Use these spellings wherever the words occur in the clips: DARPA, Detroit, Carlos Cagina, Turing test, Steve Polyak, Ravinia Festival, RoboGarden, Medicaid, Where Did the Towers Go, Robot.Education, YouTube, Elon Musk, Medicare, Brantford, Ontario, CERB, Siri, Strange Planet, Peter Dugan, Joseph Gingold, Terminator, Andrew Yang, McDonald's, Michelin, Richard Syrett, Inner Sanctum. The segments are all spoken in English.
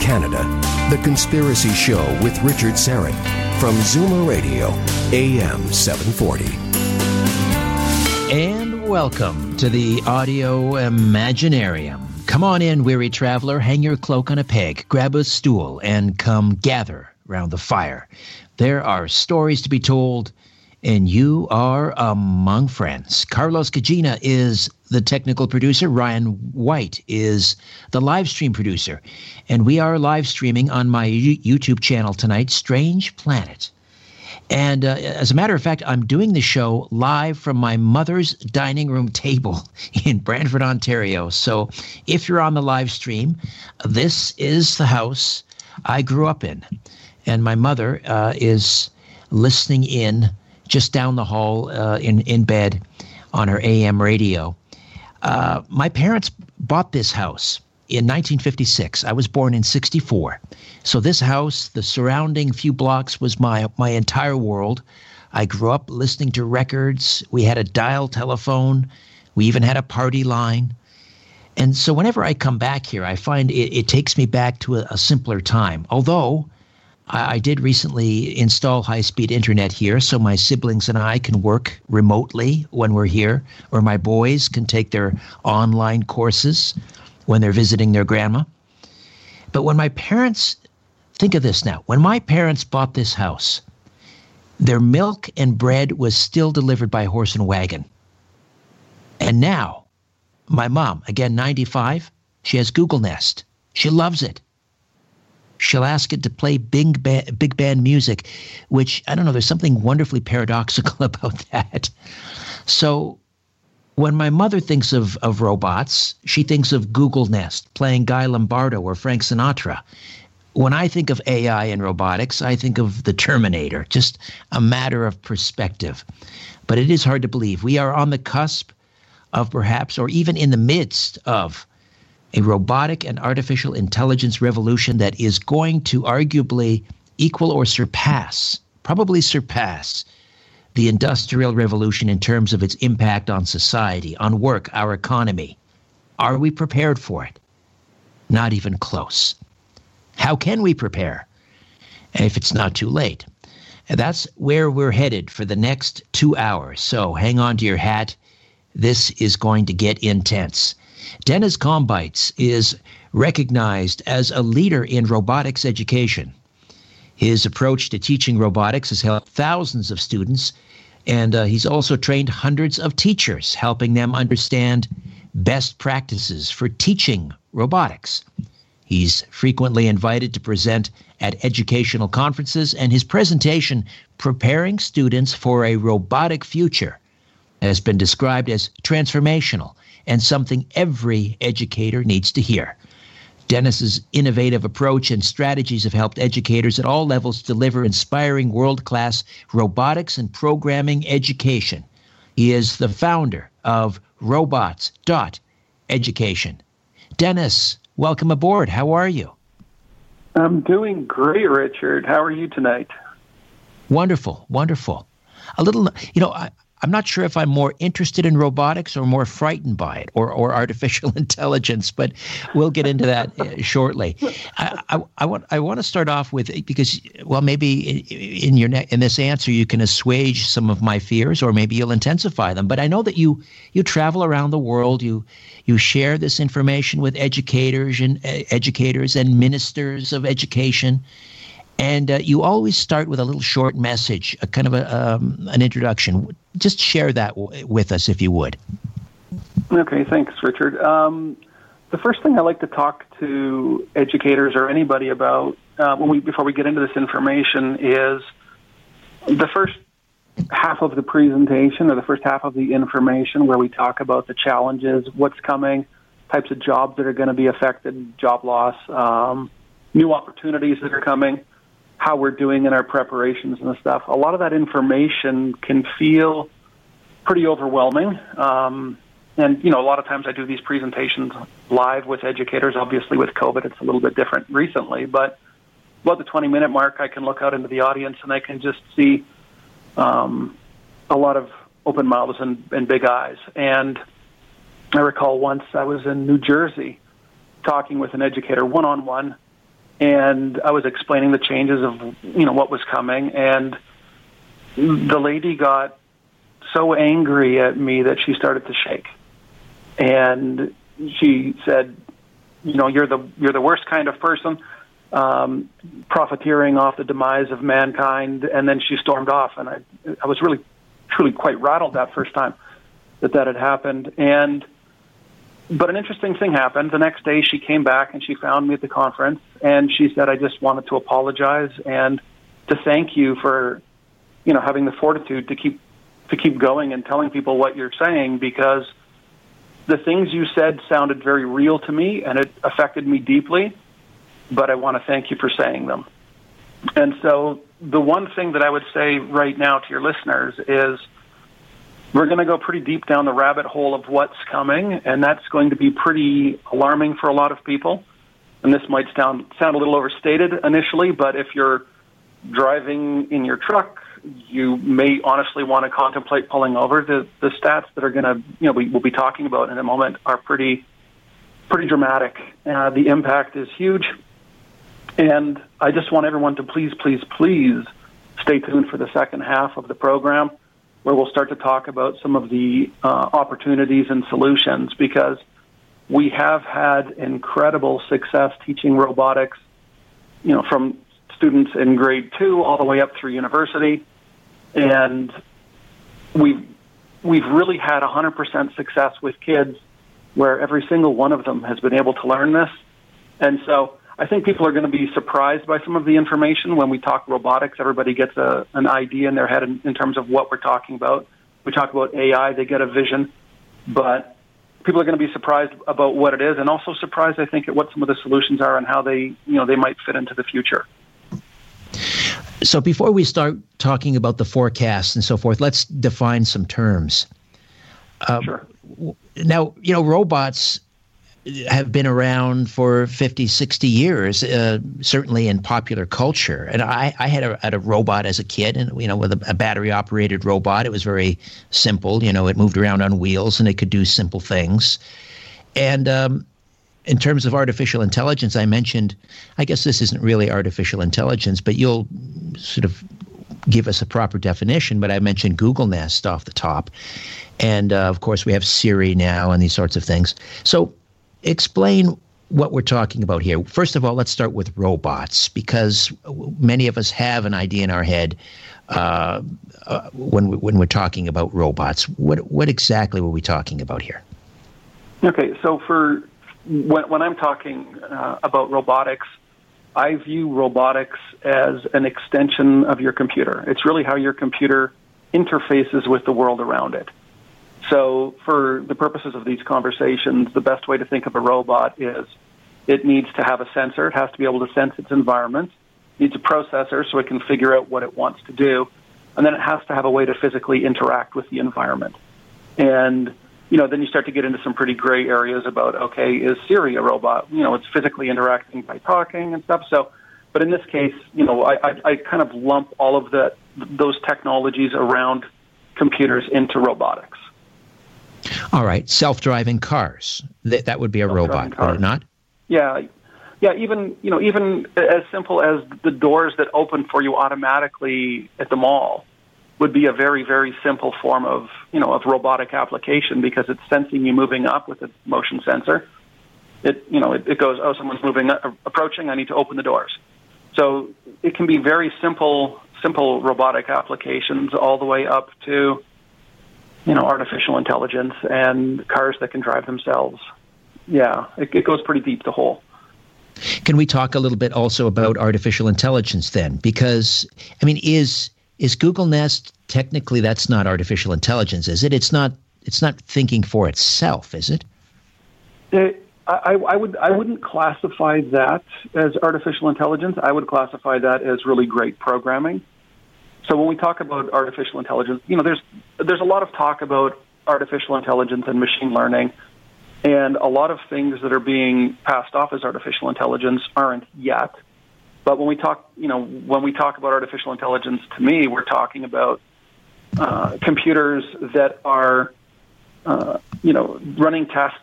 Canada, The Conspiracy Show with Richard Syrett from Zoomer Radio, AM 740. And welcome to the Audio Imaginarium. Come on in, weary traveler, hang your cloak on a peg, grab a stool, and come gather round the fire. There are stories to be told, and you are among friends. Carlos Cagina is the technical producer. Ryan White is the live stream producer. And we are live streaming on my YouTube channel tonight, Strange Planet. And as a matter of fact, I'm doing the show live from my mother's dining room table in Brantford, Ontario. So if you're on the live stream, this is the house I grew up in. And my mother is listening in just down the hall in bed on her AM radio. My parents bought this house in 1956. I was born in 64. So this house, the surrounding few blocks, was my entire world. I grew up listening to records. We had a dial telephone. We even had a party line. And so whenever I come back here, I find it takes me back to a simpler time, although I did recently install high-speed internet here, so my siblings and I can work remotely when we're here, or my boys can take their online courses when they're visiting their grandma. But when my parents – think of this now. When my parents bought this house, their milk and bread was still delivered by horse and wagon. And now my mom, again, 95, she has Google Nest. She loves it. She'll ask it to play big band music, which, I don't know, there's something wonderfully paradoxical about that. So when my mother thinks of robots, she thinks of Google Nest playing Guy Lombardo or Frank Sinatra. When I think of AI and robotics, I think of the Terminator, just a matter of perspective. But it is hard to believe. We are on the cusp of perhaps, or even in the midst of, a robotic and artificial intelligence revolution that is going to arguably equal or surpass the Industrial Revolution in terms of its impact on society, on work, our economy. Are we prepared for it? Not even close. How can we prepare if it's not too late? And that's where we're headed for the next 2 hours. So hang on to your hat. This is going to get intense. Dennis Kambeitz is recognized as a leader in robotics education. His approach to teaching robotics has helped thousands of students, and he's also trained hundreds of teachers, helping them understand best practices for teaching robotics. He's frequently invited to present at educational conferences, and his presentation, Preparing Students for a Robotic Future, has been described as transformational and something every educator needs to hear. Dennis's innovative approach and strategies have helped educators at all levels deliver inspiring world-class robotics and programming education. He is the founder of Robots.Education. Dennis, welcome aboard. How are you? I'm doing great, Richard. How are you tonight? Wonderful, wonderful. A little, you know, I, I'm not sure if I'm more interested in robotics or more frightened by it, or artificial intelligence, but we'll get into that shortly. I want to start off with, because, well, maybe in this answer you can assuage some of my fears, or maybe you'll intensify them. But I know that you travel around the world, you share this information with educators and ministers of education. And you always start with a little short message, a kind of an introduction. Just share that with us, if you would. Okay, thanks, Richard. The first thing I like to talk to educators or anybody about before we get into this information is the first half of the presentation, or the first half of the information, where we talk about the challenges, what's coming, types of jobs that are going to be affected, job loss, new opportunities that are coming, how we're doing in our preparations and stuff. A lot of that information can feel pretty overwhelming. And, a lot of times I do these presentations live with educators. Obviously, with COVID, it's a little bit different recently. But about the 20-minute mark, I can look out into the audience and I can just see a lot of open mouths and big eyes. And I recall once I was in New Jersey talking with an educator one-on-one, and I was explaining the changes of, what was coming. And the lady got so angry at me that she started to shake. And she said, you're the worst kind of person, profiteering off the demise of mankind. And then she stormed off. And I was really, truly quite rattled that first time that had happened. But an interesting thing happened. The next day she came back and she found me at the conference, and she said, I just wanted to apologize and to thank you for, having the fortitude to keep going and telling people what you're saying, because the things you said sounded very real to me and it affected me deeply, but I want to thank you for saying them. And so the one thing that I would say right now to your listeners is, we're going to go pretty deep down the rabbit hole of what's coming, and that's going to be pretty alarming for a lot of people. And this might sound a little overstated initially, but if you're driving in your truck, you may honestly want to contemplate pulling over. The stats that are going to, we'll be talking about in a moment, are pretty dramatic. The impact is huge, and I just want everyone to please, please, please stay tuned for the second half of the program, where we'll start to talk about some of the opportunities and solutions, because we have had incredible success teaching robotics, from students in grade 2 all the way up through university. And we've really had 100% success with kids, where every single one of them has been able to learn this. And so I think people are going to be surprised by some of the information. When we talk robotics, everybody gets an idea in their head in terms of what we're talking about. We talk about AI, they get a vision. But people are going to be surprised about what it is, and also surprised, I think, at what some of the solutions are and how they, they might fit into the future. So before we start talking about the forecasts and so forth, let's define some terms. Sure. Now, robots have been around for 50, 60 years, certainly in popular culture. And I had a robot as a kid, and with a battery-operated robot. It was very simple. It moved around on wheels, and it could do simple things. And in terms of artificial intelligence, I mentioned, I guess this isn't really artificial intelligence, but you'll sort of give us a proper definition, but I mentioned Google Nest off the top. And, of course, we have Siri now and these sorts of things. So explain what we're talking about here. First of all, let's start with robots, because many of us have an idea in our head when we're talking about robots. What exactly were we talking about here? Okay, so for when I'm talking about robotics, I view robotics as an extension of your computer. It's really how your computer interfaces with the world around it. So for the purposes of these conversations, the best way to think of a robot is it needs to have a sensor. It has to be able to sense its environment. It needs a processor so it can figure out what it wants to do. And then it has to have a way to physically interact with the environment. And, then you start to get into some pretty gray areas about, okay, is Siri a robot? It's physically interacting by talking and stuff. So, but in this case, I kind of lump all of those technologies around computers into robotics. All right, self-driving cars. That would be a robot, would it not? Yeah. Even as simple as the doors that open for you automatically at the mall would be a very, very simple form of robotic application, because it's sensing you moving up with a motion sensor. It goes, oh, someone's moving, approaching. I need to open the doors. So it can be very simple robotic applications, all the way up to artificial intelligence and cars that can drive themselves. Yeah, it goes pretty deep, the whole. Can we talk a little bit also about artificial intelligence then? Because, I mean, is Google Nest, technically that's not artificial intelligence, is it? It's not thinking for itself, is it? I wouldn't classify that as artificial intelligence. I would classify that as really great programming. So when we talk about artificial intelligence, there's a lot of talk about artificial intelligence and machine learning, and a lot of things that are being passed off as artificial intelligence aren't yet. But when we talk about artificial intelligence, to me, we're talking about computers that are running tests,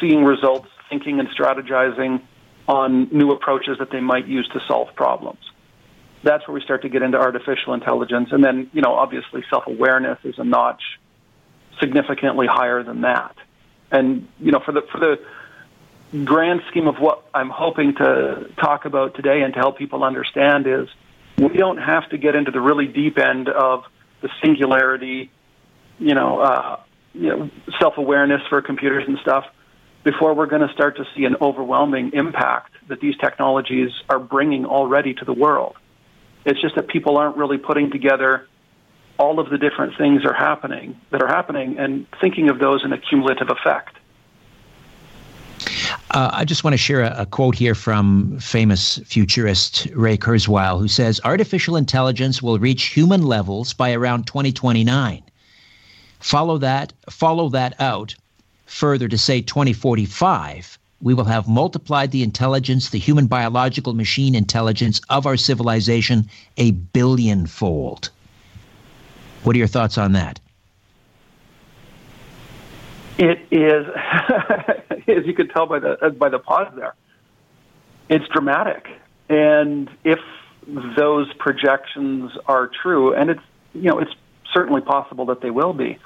seeing results, thinking and strategizing on new approaches that they might use to solve problems. That's where we start to get into artificial intelligence. And then, obviously self-awareness is a notch significantly higher than that. And, for the grand scheme of what I'm hoping to talk about today and to help people understand is, we don't have to get into the really deep end of the singularity, self-awareness for computers and stuff, before we're going to start to see an overwhelming impact that these technologies are bringing already to the world. It's just that people aren't really putting together all of the different things that are happening and thinking of those in a cumulative effect. I just want to share a quote here from famous futurist Ray Kurzweil, who says, "Artificial intelligence will reach human levels by around 2029. Follow that out further to, say, 2045. We will have multiplied the intelligence, the human biological machine intelligence of our civilization, 1,000,000,000-fold. What are your thoughts on that? It is, as you could tell by the pause there, it's dramatic. And if those projections are true, and it's certainly possible that they will be,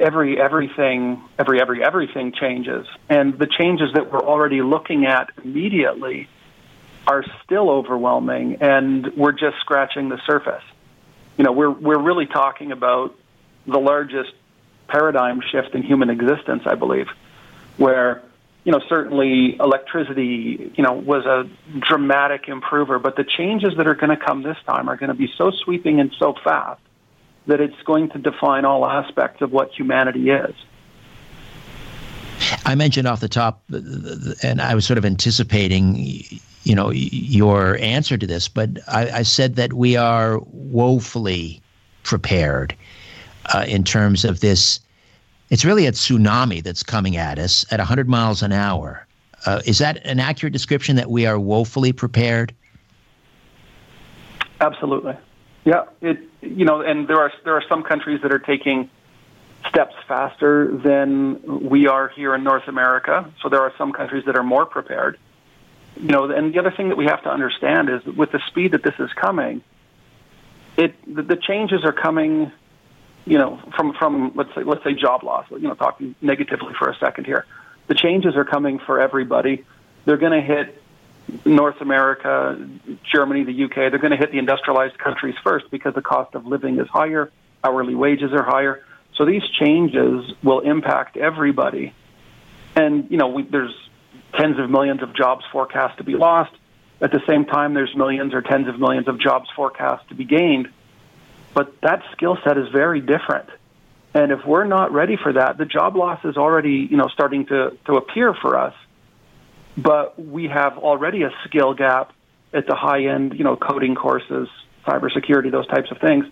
everything changes, and the changes that we're already looking at immediately are still overwhelming, and we're just scratching the surface. We're really talking about the largest paradigm shift in human existence, I believe, where certainly electricity was a dramatic improver, but the changes that are going to come this time are going to be so sweeping and so fast that it's going to define all aspects of what humanity is. I mentioned off the top, and I was sort of anticipating, your answer to this, but I said that we are woefully prepared in terms of this. It's really a tsunami that's coming at us at 100 miles an hour. Is that an accurate description, that we are woefully prepared? Absolutely. Yeah, and there are some countries that are taking steps faster than we are here in North America. So there are some countries that are more prepared. And the other thing that we have to understand is, with the speed that this is coming, the changes are coming, from let's say job loss. Talking negatively for a second here, the changes are coming for everybody. They're going to hit North America, Germany, the UK. They're going to hit the industrialized countries first, because the cost of living is higher, hourly wages are higher. So these changes will impact everybody. And, there's tens of millions of jobs forecast to be lost. At the same time, there's millions or tens of millions of jobs forecast to be gained. But that skill set is very different. And if we're not ready for that, the job loss is already, starting to appear for us. But we have already a skill gap at the high end, coding courses, cybersecurity, those types of things.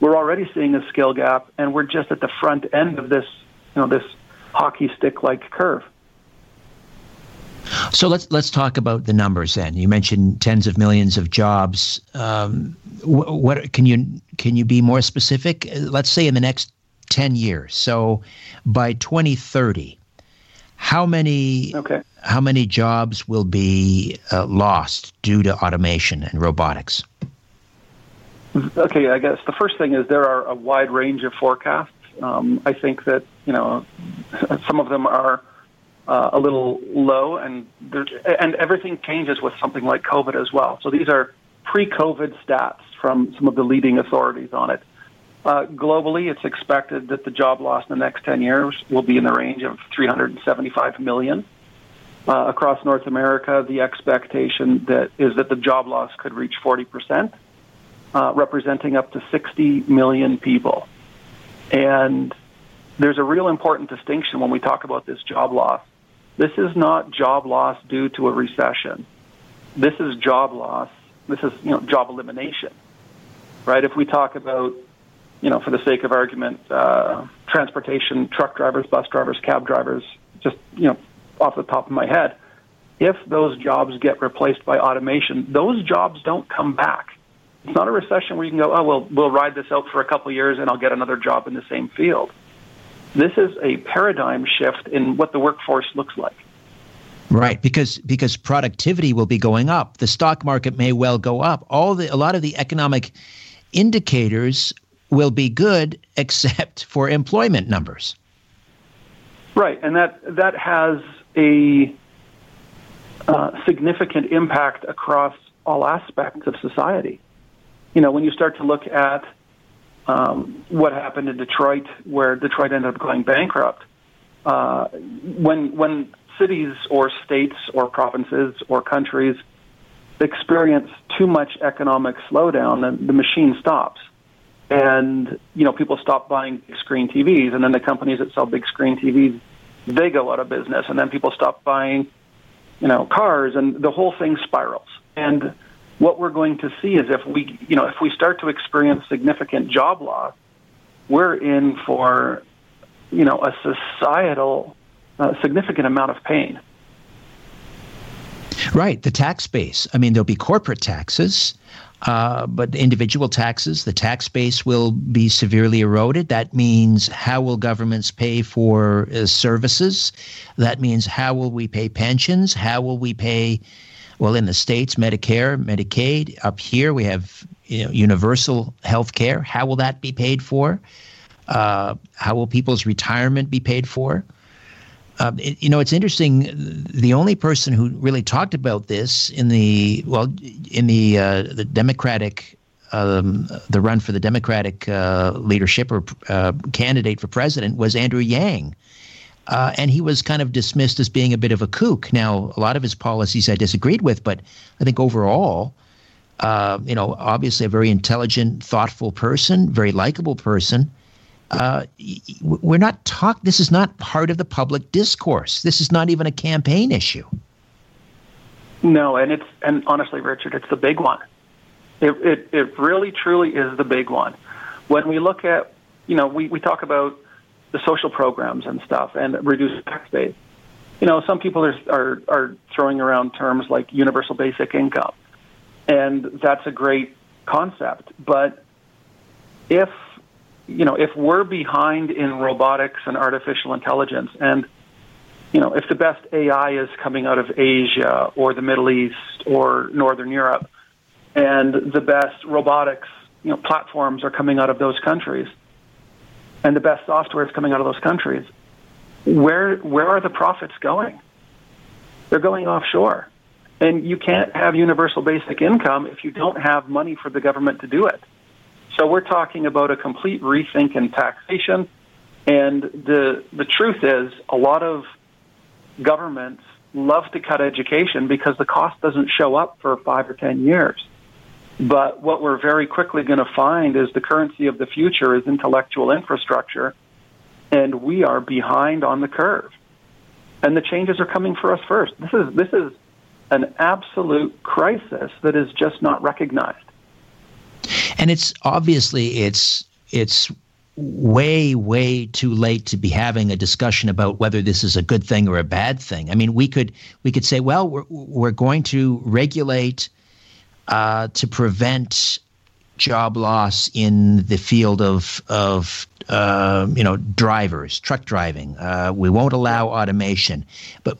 We're already seeing a skill gap, and we're just at the front end of this, this hockey stick-like curve. So let's talk about the numbers then. You mentioned tens of millions of jobs. What can you be more specific? Let's say in the next 10 years. So by 2030, how many jobs will be lost due to automation and robotics? Okay, I guess the first thing is there are a wide range of forecasts. I think that, some of them are a little low, and everything changes with something like COVID as well. So these are pre-COVID stats from some of the leading authorities on it. Globally, it's expected that the job loss in the next 10 years will be in the range of 375 million. Across North America, the expectation is that the job loss could reach 40%, representing up to 60 million people. And there's a real important distinction when we talk about this job loss. This is not job loss due to a recession. This is job loss. This is, job elimination, right? If we talk about, for the sake of argument, transportation, truck drivers, bus drivers, cab drivers, just, off the top of my head, if those jobs get replaced by automation, those jobs don't come back. It's not a recession where you can go, we'll ride this out for a couple of years and I'll get another job in the same field. This is a paradigm shift in what the workforce looks like. Right, because productivity will be going up. The stock market may well go up. A lot of the economic indicators will be good except for employment numbers. Right, and that has a significant impact across all aspects of society. When you start to look at what happened in Detroit, where Detroit ended up going bankrupt, when cities or states or provinces or countries experience too much economic slowdown, then the machine stops. And, people stop buying big screen TVs, and then the companies that sell big screen TVs, they go out of business, and then people stop buying, cars, and the whole thing spirals. And what we're going to see is if we start to experience significant job loss, we're in for, a societal significant amount of pain. Right. The tax base. There'll be corporate taxes, but individual taxes, the tax base will be severely eroded. That means how will governments pay for services? That means how will we pay pensions? How will we pay... Well, in the States, Medicare, Medicaid. Up here, we have universal health care. How will that be paid for? How will people's retirement be paid for? It's interesting. The only person who really talked about this in the Democratic, the run for the Democratic leadership or candidate for president was Andrew Yang. And he was kind of dismissed as being a bit of a kook. Now, a lot of his policies I disagreed with, but I think overall, obviously a very intelligent, thoughtful person, very likable person. This is not part of the public discourse. This is not even a campaign issue. No, and honestly, Richard, it's the big one. It really, truly is the big one. When we look at, we talk about the social programs and stuff, and reduce tax base. Some people are throwing around terms like universal basic income, and that's a great concept. But if we're behind in robotics and artificial intelligence, and if the best AI is coming out of Asia or the Middle East or Northern Europe, and the best robotics platforms are coming out of those countries, and the best software is coming out of those countries, where are the profits going? They're going offshore. And you can't have universal basic income if you don't have money for the government to do it. So we're talking about a complete rethink in taxation. And the truth is, a lot of governments love to cut education because the cost doesn't show up for 5 or 10 years. But what we're very quickly going to find is the currency of the future is intellectual infrastructure, and we are behind on the curve. And the changes are coming for us first. This is an absolute crisis that is just not recognized. And it's obviously it's way too late to be having a discussion about whether this is a good thing or a bad thing. I mean, we could say, well, we're going to regulate to prevent job loss in the field of drivers, truck driving. We won't allow automation, but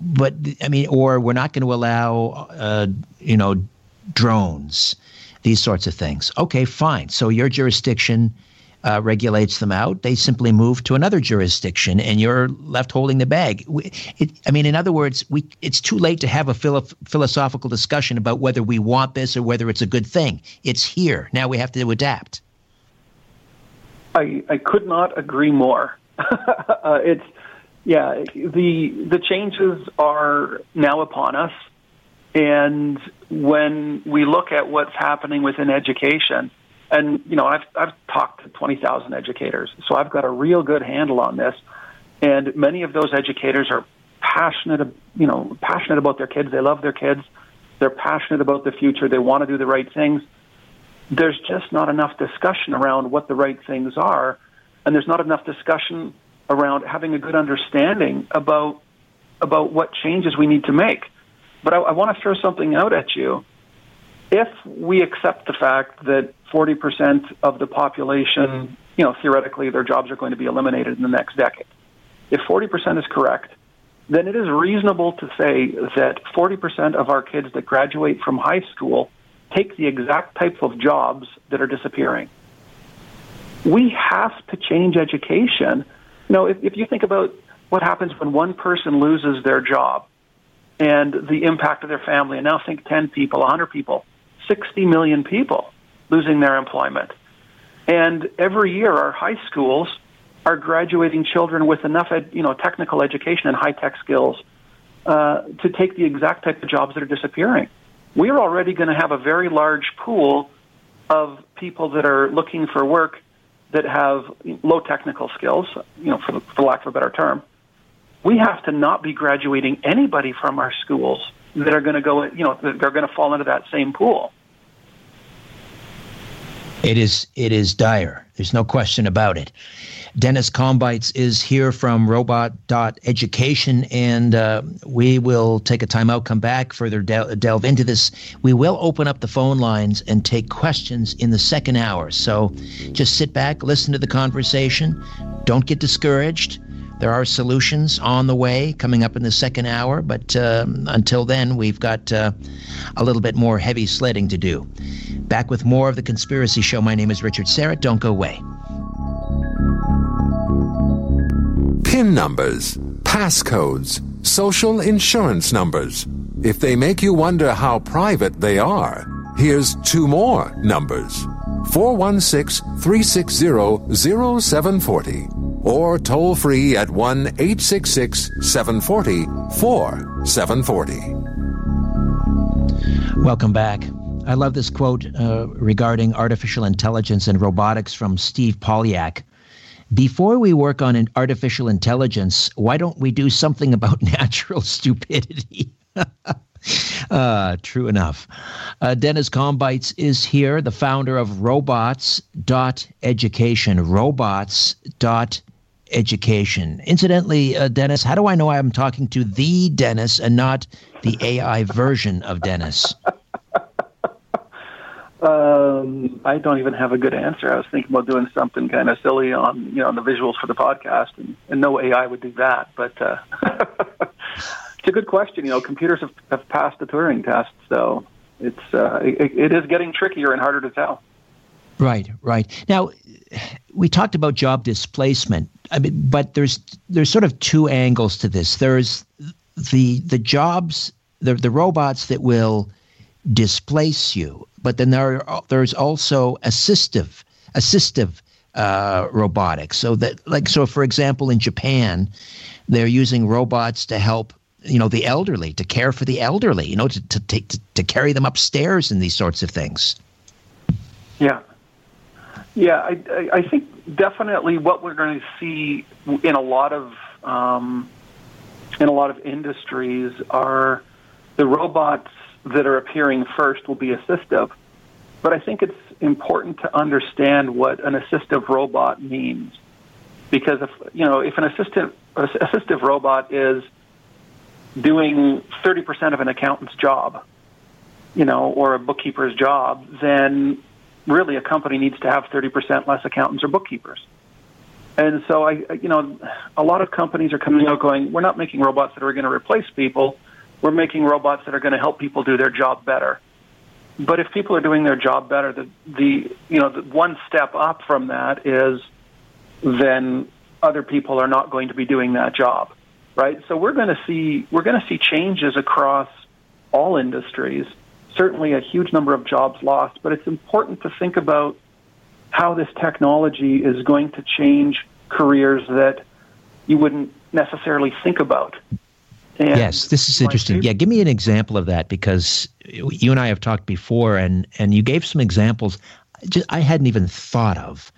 I mean, or we're not going to allow drones, these sorts of things. Okay, fine. So your jurisdiction regulates them out. They simply move to another jurisdiction, and you're left holding the bag. It's too late to have a philosophical discussion about whether we want this or whether it's a good thing. It's here. Now we have to adapt. I could not agree more. The changes are now upon us, and when we look at what's happening within education. And, you know, I've talked to 20,000 educators, so I've got a real good handle on this. And many of those educators are passionate about their kids. They love their kids. They're passionate about the future. They want to do the right things. There's just not enough discussion around what the right things are, and there's not enough discussion around having a good understanding about what changes we need to make. But I want to throw something out at you. If we accept the fact that 40% of the population, you know, theoretically, their jobs are going to be eliminated in the next decade. If 40% is correct, then it is reasonable to say that 40% of our kids that graduate from high school take the exact type of jobs that are disappearing. We have to change education. You know, if you think about what happens when one person loses their job and the impact of their family, and now think 10 people, 100 people, 60 million people losing their employment. And every year our high schools are graduating children with enough technical education and high-tech skills to take the exact type of jobs that are disappearing. We're already going to have a very large pool of people that are looking for work that have low technical skills, you know, for lack of a better term. We have to not be graduating anybody from our schools that are going to go, you know, they're going to fall into that same pool. It is dire. There's no question about it. Dennis Kambeitz is here from Robot.Education, and we will take a time out, come back, further delve into this. We will open up the phone lines and take questions in the second hour. So just sit back, listen to the conversation. Don't get discouraged. There are solutions on the way coming up in the second hour, but until then, we've got a little bit more heavy sledding to do. Back with more of The Conspiracy Show. My name is Richard Syrett. Don't go away. PIN numbers, passcodes, social insurance numbers. If they make you wonder how private they are, here's two more numbers. 416-360-0740 or toll free at 1-866-740-4740. Welcome back. I love this quote regarding artificial intelligence and robotics from Steve Polyak. Before we work on an artificial intelligence, why don't we do something about natural stupidity? True enough. Dennis Kambeitz is here, the founder of Robots.Education. Robots.Education. Incidentally, Dennis, how do I know I'm talking to the Dennis and not the AI version of Dennis? I don't even have a good answer. I was thinking about doing something kind of silly on, you know, on the visuals for the podcast, and no AI would do that. But it's a good question. You know, computers have passed the Turing test, so it's it is getting trickier and harder to tell. Right. Now, we talked about job displacement, I mean, but there's sort of two angles to this. There's the jobs, the robots that will displace you. But then there's also assistive robotics. So that, for example, in Japan, they're using robots to help, you know, the elderly, to care for the elderly, you know, to carry them upstairs and these sorts of things. Yeah. I think definitely what we're going to see in a lot of industries are the robots that are appearing first will be assistive. But I think it's important to understand what an assistive robot means. because if an assistive robot is doing 30% of an accountant's job, or a bookkeeper's job, then really a company needs to have 30% less accountants or bookkeepers. And so a lot of companies are coming out going, we're not making robots that are going to replace people. We're making robots that are going to help people do their job better. But if people are doing their job better, the one step up from that is then other people are not going to be doing that job, right? So we're going to see changes across all industries. Certainly a huge number of jobs lost, but it's important to think about how this technology is going to change careers that you wouldn't necessarily think about. And yes, this is interesting. Yeah, give me an example of that, because you and I have talked before, and you gave some examples I hadn't even thought of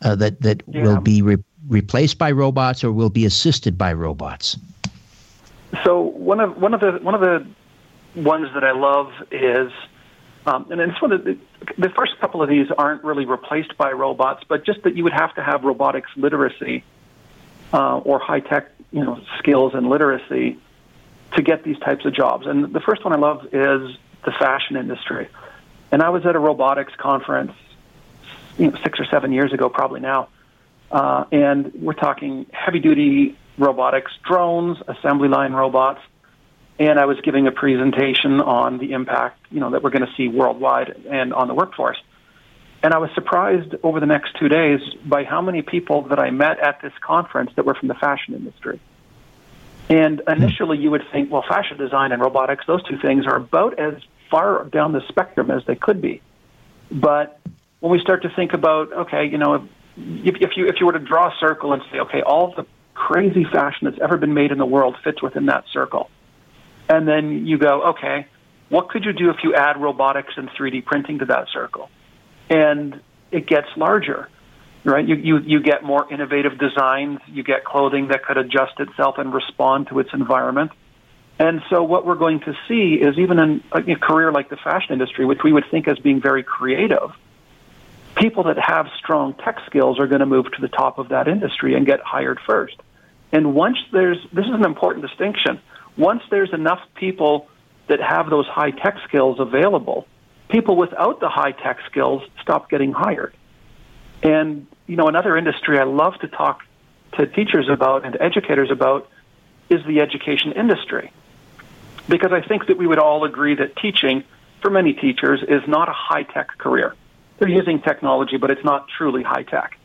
that will be replaced by robots or will be assisted by robots. So one of the ones that I love is, and it's one of the first couple of these aren't really replaced by robots, but just that you would have to have robotics literacy or high tech skills and literacy to get these types of jobs. And the first one I love is the fashion industry. And I was at a robotics conference 6 or 7 years ago, probably now, and we're talking heavy-duty robotics, drones, assembly line robots, and I was giving a presentation on the impact that we're going to see worldwide and on the workforce. And I was surprised over the next 2 days by how many people that I met at this conference that were from the fashion industry. And initially you would think, well, fashion design and robotics, those two things are about as far down the spectrum as they could be. But when we start to think about, okay, if you were to draw a circle and say, okay, all the crazy fashion that's ever been made in the world fits within that circle. And then you go, okay, what could you do if you add robotics and 3D printing to that circle? And it gets larger, right? You get more innovative designs. You get clothing that could adjust itself and respond to its environment. And so what we're going to see is even in a career like the fashion industry, which we would think as being very creative, people that have strong tech skills are going to move to the top of that industry and get hired first. And this is an important distinction. Once there's enough people that have those high tech skills available, people without the high tech skills stop getting hired. And, another industry I love to talk to teachers about and educators about is the education industry. Because I think that we would all agree that teaching, for many teachers, is not a high tech career. They're using technology, but it's not truly high tech.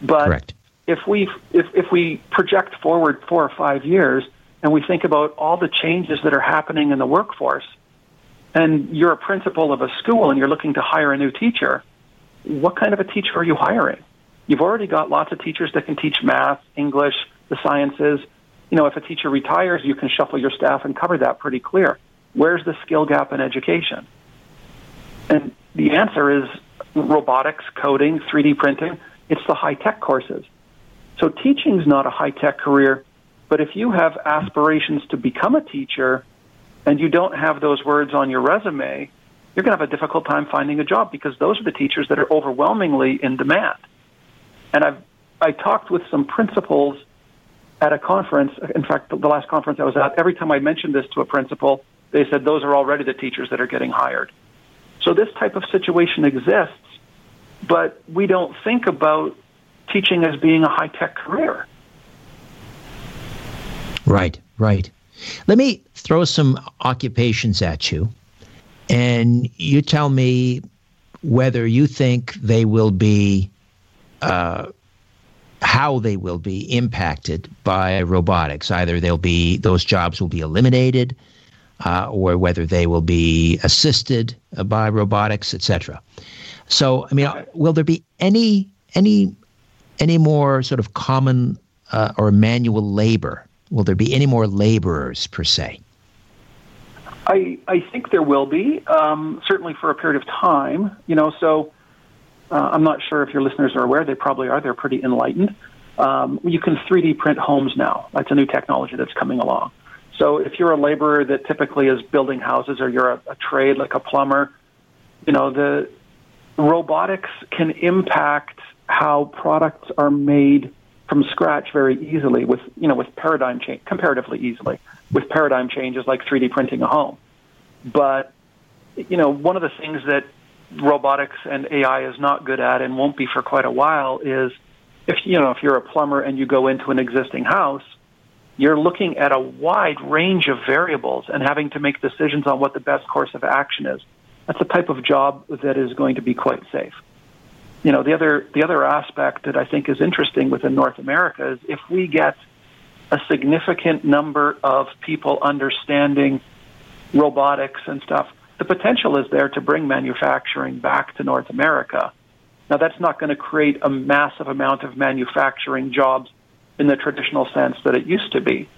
But correct. If we project forward 4 or 5 years, and we think about all the changes that are happening in the workforce, and you're a principal of a school and you're looking to hire a new teacher, what kind of a teacher are you hiring? You've already got lots of teachers that can teach math, English, the sciences. If a teacher retires, you can shuffle your staff and cover that pretty clear. Where's the skill gap in education? And the answer is robotics, coding, 3D printing. It's the high-tech courses. So teaching's not a high-tech career. But if you have aspirations to become a teacher and you don't have those words on your resume, you're going to have a difficult time finding a job because those are the teachers that are overwhelmingly in demand. And I talked with some principals at a conference. In fact, the last conference I was at, every time I mentioned this to a principal, they said those are already the teachers that are getting hired. So this type of situation exists, but we don't think about teaching as being a high-tech career. Right. Let me throw some occupations at you, and you tell me whether you think they will be, how they will be impacted by robotics. Either those jobs will be eliminated, or whether they will be assisted by robotics, etc. So, will there be any more sort of common or manual labor? Will there be any more laborers, per se? I think there will be, certainly for a period of time. So I'm not sure if your listeners are aware. They probably are. They're pretty enlightened. You can 3D print homes now. That's a new technology that's coming along. So if you're a laborer that typically is building houses, or you're a trade like a plumber, the robotics can impact how products are made from scratch very easily with, you know, with paradigm change, comparatively easily, with paradigm changes like 3D printing a home. But, you know, one of the things that robotics and AI is not good at and won't be for quite a while is, if you know, if you're a plumber and you go into an existing house, you're looking at a wide range of variables and having to make decisions on what the best course of action is. That's a type of job that is going to be quite safe. You know, the other aspect that I think is interesting within North America is if we get a significant number of people understanding robotics and stuff, the potential is there to bring manufacturing back to North America. Now, that's not going to create a massive amount of manufacturing jobs in the traditional sense that it used to be.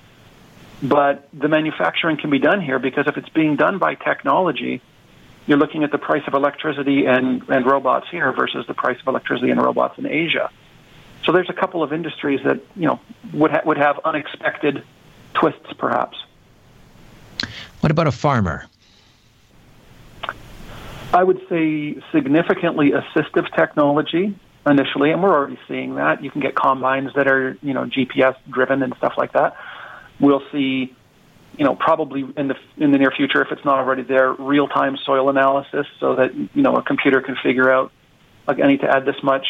But the manufacturing can be done here because if it's being done by technology, you're looking at the price of electricity and robots here versus the price of electricity and robots in Asia. So there's a couple of industries that, you know, would have unexpected twists, perhaps. What about a farmer? I would say significantly assistive technology initially, and we're already seeing that. You can get combines that are, you know, GPS-driven and stuff like that. We'll see, you know, probably in the near future, if it's not already there, real-time soil analysis so that, you know, a computer can figure out, like, I need to add this much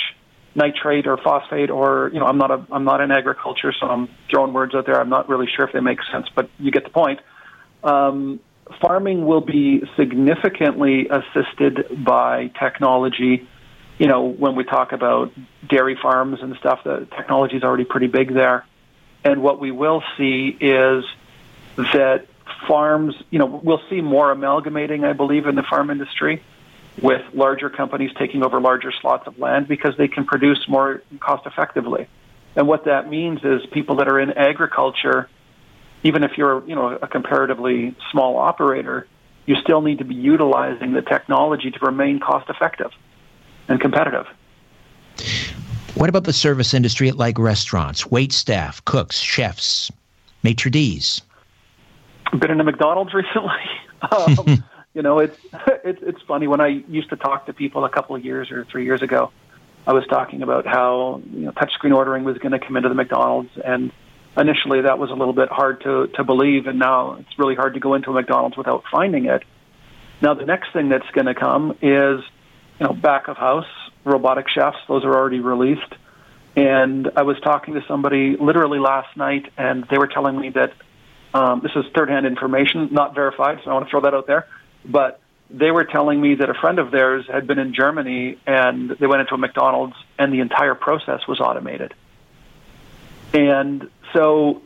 nitrate or phosphate or, you know, I'm not in agriculture, so I'm throwing words out there. I'm not really sure if they make sense, but you get the point. Farming will be significantly assisted by technology. You know, when we talk about dairy farms and stuff, the technology is already pretty big there. And what we will see is that farms, you know, we'll see more amalgamating, I believe, in the farm industry with larger companies taking over larger slots of land because they can produce more cost effectively. And what that means is people that are in agriculture, even if you're, you know, a comparatively small operator, you still need to be utilizing the technology to remain cost effective and competitive. What about the service industry, like restaurants, wait staff, cooks, chefs, maitre d's? Been in a McDonald's recently. You know, it's funny. When I used to talk to people a couple of years or 3 years ago, I was talking about how, you know, touchscreen ordering was going to come into the McDonald's, and initially that was a little bit hard to believe, and now it's really hard to go into a McDonald's without finding it. Now the next thing that's going to come is, you know, back of house, robotic chefs. Those are already released. And I was talking to somebody literally last night, and they were telling me that, this is third-hand information, not verified, so I want to throw that out there, but they were telling me that a friend of theirs had been in Germany, and they went into a McDonald's, and the entire process was automated. And so,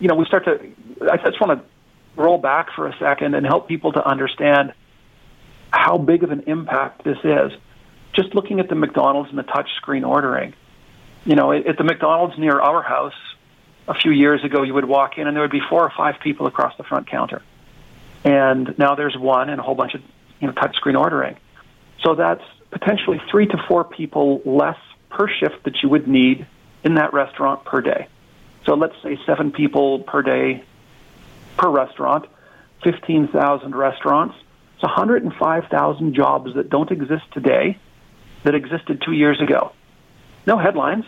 you know, we start to, I just want to roll back for a second and help people to understand how big of an impact this is. Just looking at the McDonald's and the touch screen ordering, you know, at the McDonald's near our house a few years ago, you would walk in and there would be 4 or 5 people across the front counter. And now there's one and a whole bunch of, you know, touch screen ordering. So that's potentially 3 to 4 people less per shift that you would need in that restaurant per day. So let's say 7 people per day per restaurant, 15,000 restaurants. 105,000 jobs that don't exist today that existed 2 years ago. No headlines.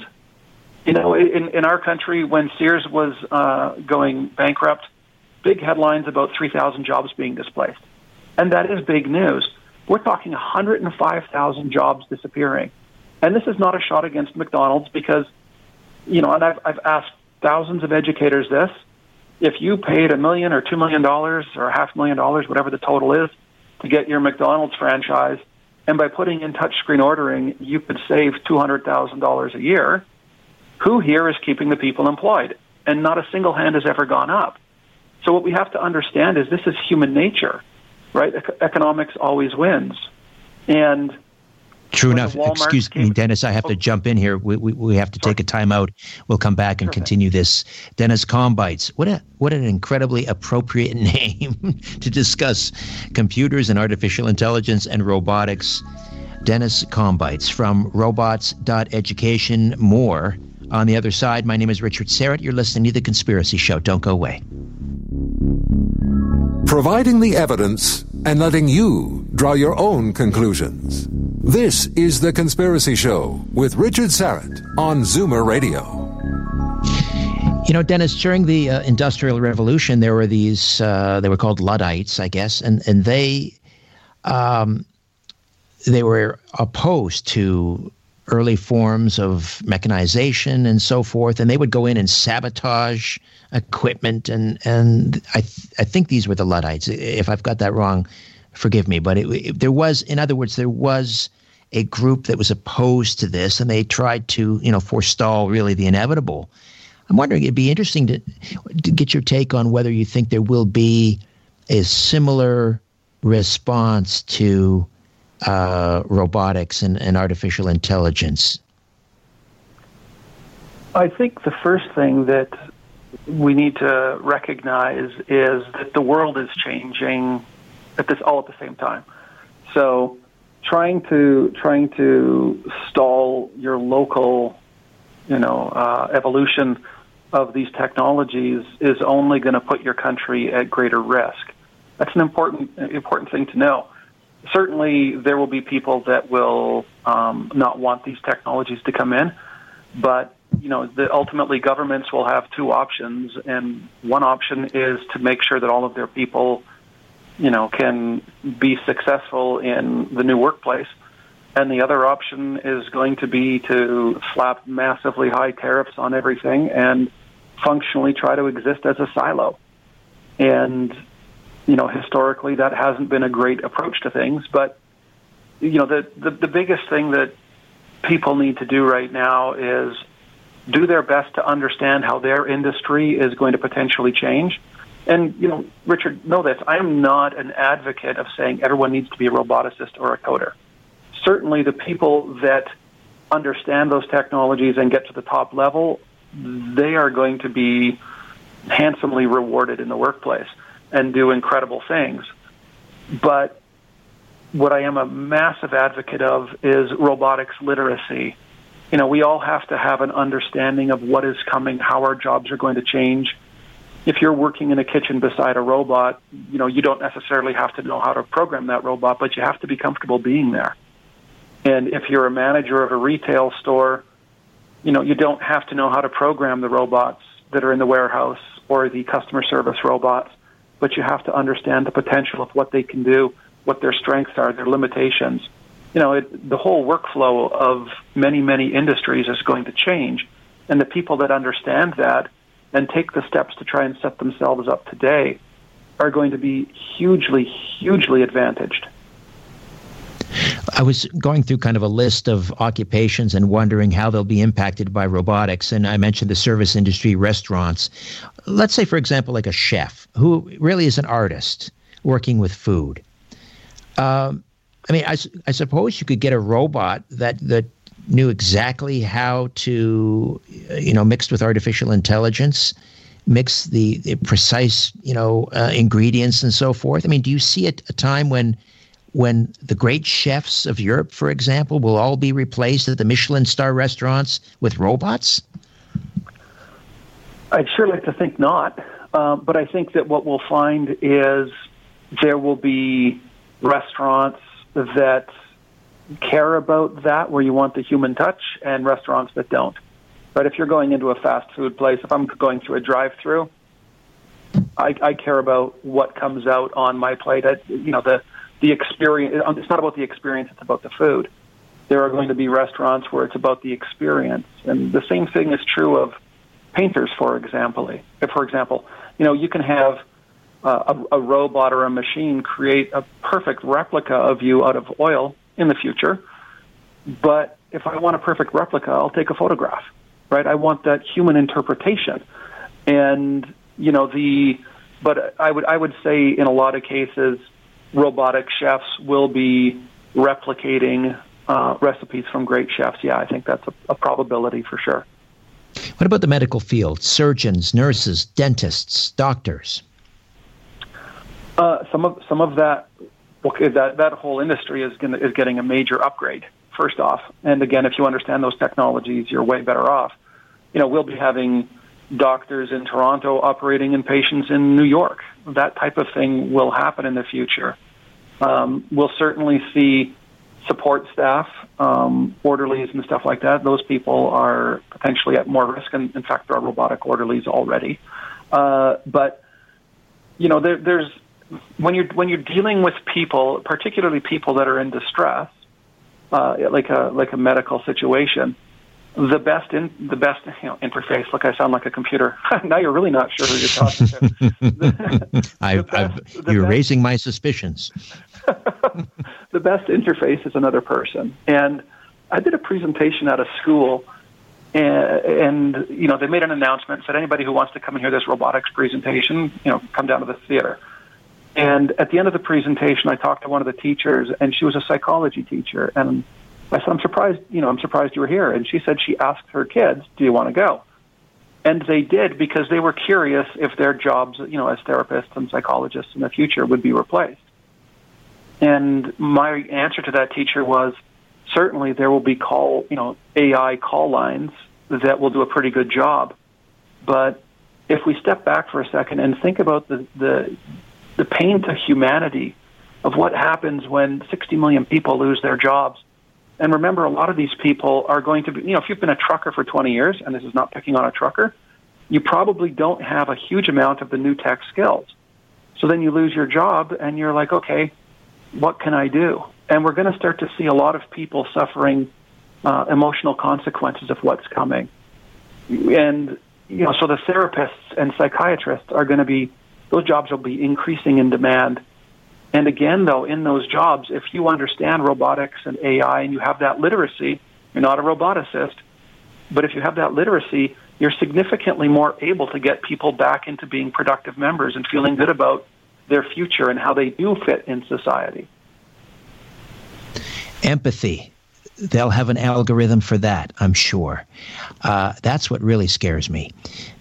You know, in our country, when Sears was going bankrupt, big headlines about 3,000 jobs being displaced. And that is big news. We're talking 105,000 jobs disappearing. And this is not a shot against McDonald's because, you know, and I've asked thousands of educators this. If you paid $1 million or $2 million or $500,000, whatever the total is, to get your McDonald's franchise, and by putting in touchscreen ordering, you could save $200,000 a year. Who here is keeping the people employed? And not a single hand has ever gone up. So what we have to understand is this is human nature, right? Economics always wins. And true enough. Excuse me, Dennis, I have to jump in here. We have to take a time out. We'll come back and continue this. Dennis Kambeitz, what an incredibly appropriate name to discuss computers and artificial intelligence and robotics. Dennis Kambeitz from Robots.Education. More on the other side. My name is Richard Syrett. You're listening to The Conspiracy Show. Don't go away. Providing the evidence and letting you draw your own conclusions. This is The Conspiracy Show with Richard Syrett on Zoomer Radio. You know, Dennis, during the Industrial Revolution, there were these, they were called Luddites, I guess, and they were opposed to early forms of mechanization and so forth, and they would go in and sabotage equipment, and I think these were the Luddites. If I've got that wrong, forgive me, but there was a group that was opposed to this, and they tried to, you know, forestall really the inevitable. I'm wondering, it'd be interesting to get your take on whether you think there will be a similar response to robotics and artificial intelligence. I think the first thing that we need to recognize is that the world is changing all at the same time. So trying to stall your local, evolution of these technologies is only going to put your country at greater risk. That's an important thing to know. Certainly, there will be people that will not want these technologies to come in, but ultimately governments will have two options, and one option is to make sure that all of their people, can be successful in the new workplace. And the other option is going to be to slap massively high tariffs on everything and functionally try to exist as a silo. And, historically, that hasn't been a great approach to things. But, the biggest thing that people need to do right now is do their best to understand how their industry is going to potentially change. And, Richard, know this. I'm not an advocate of saying everyone needs to be a roboticist or a coder. Certainly, the people that understand those technologies and get to the top level, they are going to be handsomely rewarded in the workplace and do incredible things. But what I am a massive advocate of is robotics literacy. We all have to have an understanding of what is coming, how our jobs are going to change. If you're working in a kitchen beside a robot, you don't necessarily have to know how to program that robot, but you have to be comfortable being there. And if you're a manager of a retail store, you don't have to know how to program the robots that are in the warehouse or the customer service robots, but you have to understand the potential of what they can do, what their strengths are, their limitations. The whole workflow of many, many industries is going to change. And the people that understand that and take the steps to try and set themselves up today are going to be hugely, hugely advantaged. I was going through kind of a list of occupations and wondering how they'll be impacted by robotics. And I mentioned the service industry, restaurants. Let's say, for example, like a chef who really is an artist working with food. I suppose you could get a robot that knew exactly how to, mixed with artificial intelligence, mix the precise, ingredients and so forth. I mean, do you see a time when the great chefs of Europe, for example, will all be replaced at the Michelin star restaurants with robots? I'd sure like to think not. But I think that what we'll find is there will be restaurants that care about that, where you want the human touch, and restaurants that don't. But if you're going into a fast food place, if I'm going through a drive-thru, I care about what comes out on my plate. The experience, it's not about the experience, it's about the food. There are going to be restaurants where it's about the experience. And the same thing is true of painters, for example. You can have a robot or a machine create a perfect replica of you out of oil in the future. But if I want a perfect replica, I'll take a photograph, right? I want that human interpretation. And, but I would say in a lot of cases, robotic chefs will be replicating recipes from great chefs. Yeah, I think that's a probability for sure. What about the medical field? Surgeons, nurses, dentists, doctors? Some of that. Okay, that whole industry is getting a major upgrade. First off, and again, if you understand those technologies, you're way better off. We'll be having doctors in Toronto operating in patients in New York. That type of thing will happen in the future. We'll certainly see support staff, orderlies and stuff like that. Those people are potentially at more risk, and in fact, there are robotic orderlies already. But you know, there's when you're dealing with people, particularly people that are in distress, like a medical situation. The best interface. Look, I sound like a computer. Now you're really not sure who you're talking to. You're raising my suspicions. The best interface is another person. And I did a presentation at a school, and you know, they made an announcement, said anybody who wants to come and hear this robotics presentation, you know, come down to the theater. And at the end of the presentation, I talked to one of the teachers, and she was a psychology teacher, and I said, I'm surprised you were here. And she said she asked her kids, do you want to go? And they did, because they were curious if their jobs, you know, as therapists and psychologists in the future would be replaced. And my answer to that teacher was, certainly there will be AI call lines that will do a pretty good job. But if we step back for a second and think about the pain to humanity of what happens when 60 million people lose their jobs. And remember, a lot of these people are going to be, you know, if you've been a trucker for 20 years, and this is not picking on a trucker, you probably don't have a huge amount of the new tech skills. So then you lose your job, and you're like, okay, what can I do? And we're going to start to see a lot of people suffering emotional consequences of what's coming. And, you know, so the therapists and psychiatrists are going to be, those jobs will be increasing in demand. And again, though, in those jobs, if you understand robotics and AI and you have that literacy, you're not a roboticist, but if you have that literacy, you're significantly more able to get people back into being productive members and feeling good about their future and how they do fit in society. Empathy. They'll have an algorithm for that, I'm sure. That's what really scares me,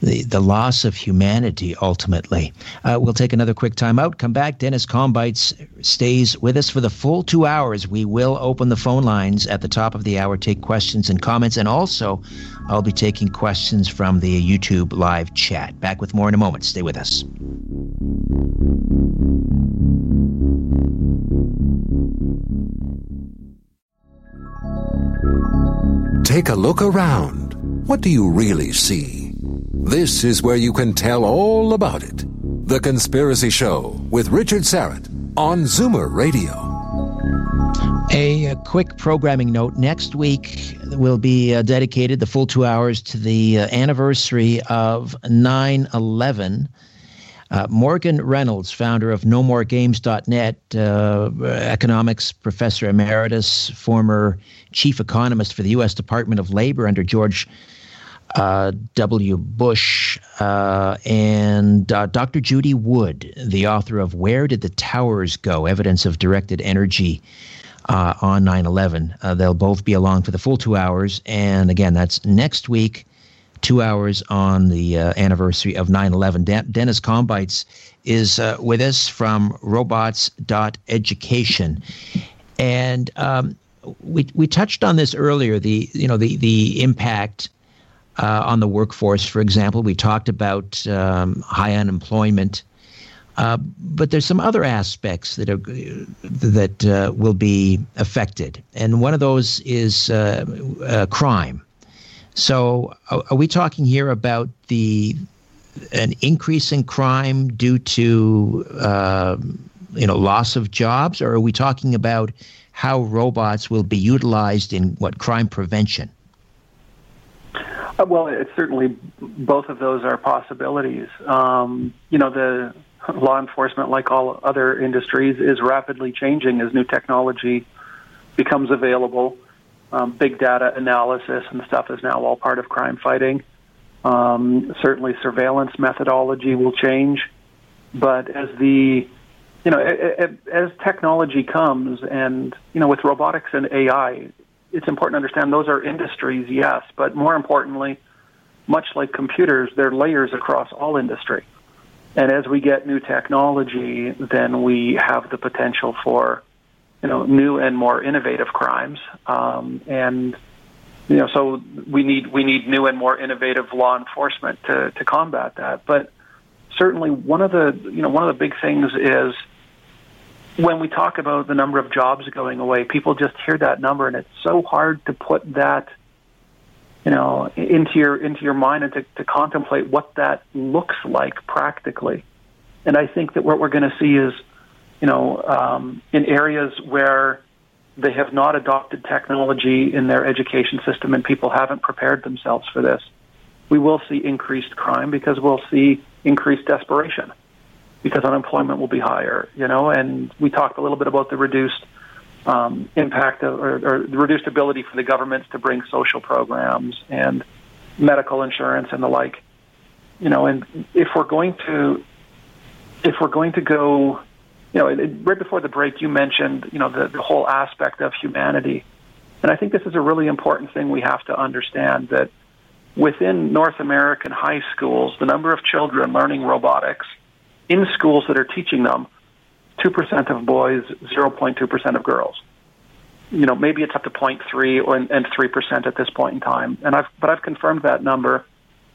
the loss of humanity ultimately. We'll take another quick time out, come back. Dennis Kambeitz stays with us for the full 2 hours. We will open the phone lines at the top of the hour, take questions and comments, and also I'll be taking questions from the YouTube live chat. Back with more in a moment. Stay with us. Take a look around. What do you really see? This is where you can tell all about it. The Conspiracy Show with Richard Syrett on Zoomer Radio. A quick programming note. Next week will be dedicated the full 2 hours to the anniversary of 9/11. Morgan Reynolds, founder of nomoregames.net, economics professor emeritus, former chief economist for the U.S. Department of Labor under George W. Bush, and Dr. Judy Wood, the author of Where Did the Towers Go? Evidence of Directed Energy on 9/11. They'll both be along for the full 2 hours. And again, that's next week. 2 hours on the anniversary of 9/11. Dennis Kambeitz is with us from Robots.Education, and we touched on this earlier. The impact on the workforce, for example. We talked about high unemployment, but there's some other aspects that will be affected, and one of those is crime. So are we talking here about an increase in crime due to loss of jobs, or are we talking about how robots will be utilized in crime prevention? Well, it's certainly both of those are possibilities. The law enforcement, like all other industries, is rapidly changing as new technology becomes available. Big data analysis and stuff is now all part of crime fighting. Certainly surveillance methodology will change. But as as technology comes, and, you know, with robotics and AI, it's important to understand those are industries, yes, but more importantly, much like computers, they're layers across all industry. And as we get new technology, then we have the potential for new and more innovative crimes, so we need new and more innovative law enforcement to combat that. But certainly, one of the big things is when we talk about the number of jobs going away, people just hear that number, and it's so hard to put that, you know, into your mind and to contemplate what that looks like practically. And I think that what we're going to see is, you know, in areas where they have not adopted technology in their education system and people haven't prepared themselves for this, we will see increased crime because we'll see increased desperation because unemployment will be higher, you know. And we talked a little bit about the reduced impact of, or the reduced ability for the governments to bring social programs and medical insurance and the like, you know. And if we're going to go, you know, right before the break, you mentioned, you know, the whole aspect of humanity. And I think this is a really important thing we have to understand, that within North American high schools, the number of children learning robotics in schools that are teaching them, 2% of boys, 0.2% of girls. You know, maybe it's up to 0.3 and 3% at this point in time. And I've confirmed that number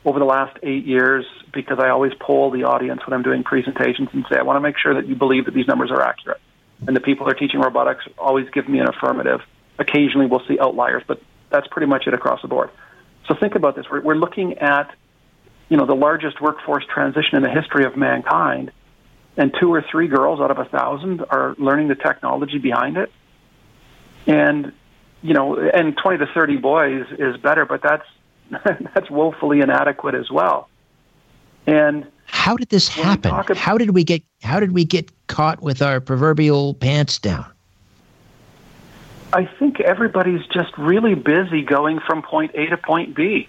over the last 8 years, because I always poll the audience when I'm doing presentations and say, I want to make sure that you believe that these numbers are accurate. And the people who are teaching robotics always give me an affirmative. Occasionally we'll see outliers, but that's pretty much it across the board. So think about this. We're looking at, you know, the largest workforce transition in the history of mankind, and 2 or 3 girls out of 1,000 are learning the technology behind it. And, you know, and 20 to 30 boys is better, but that's woefully inadequate as well. And how did this happen? How did we get caught with our proverbial pants down? I think everybody's just really busy going from point A to point B.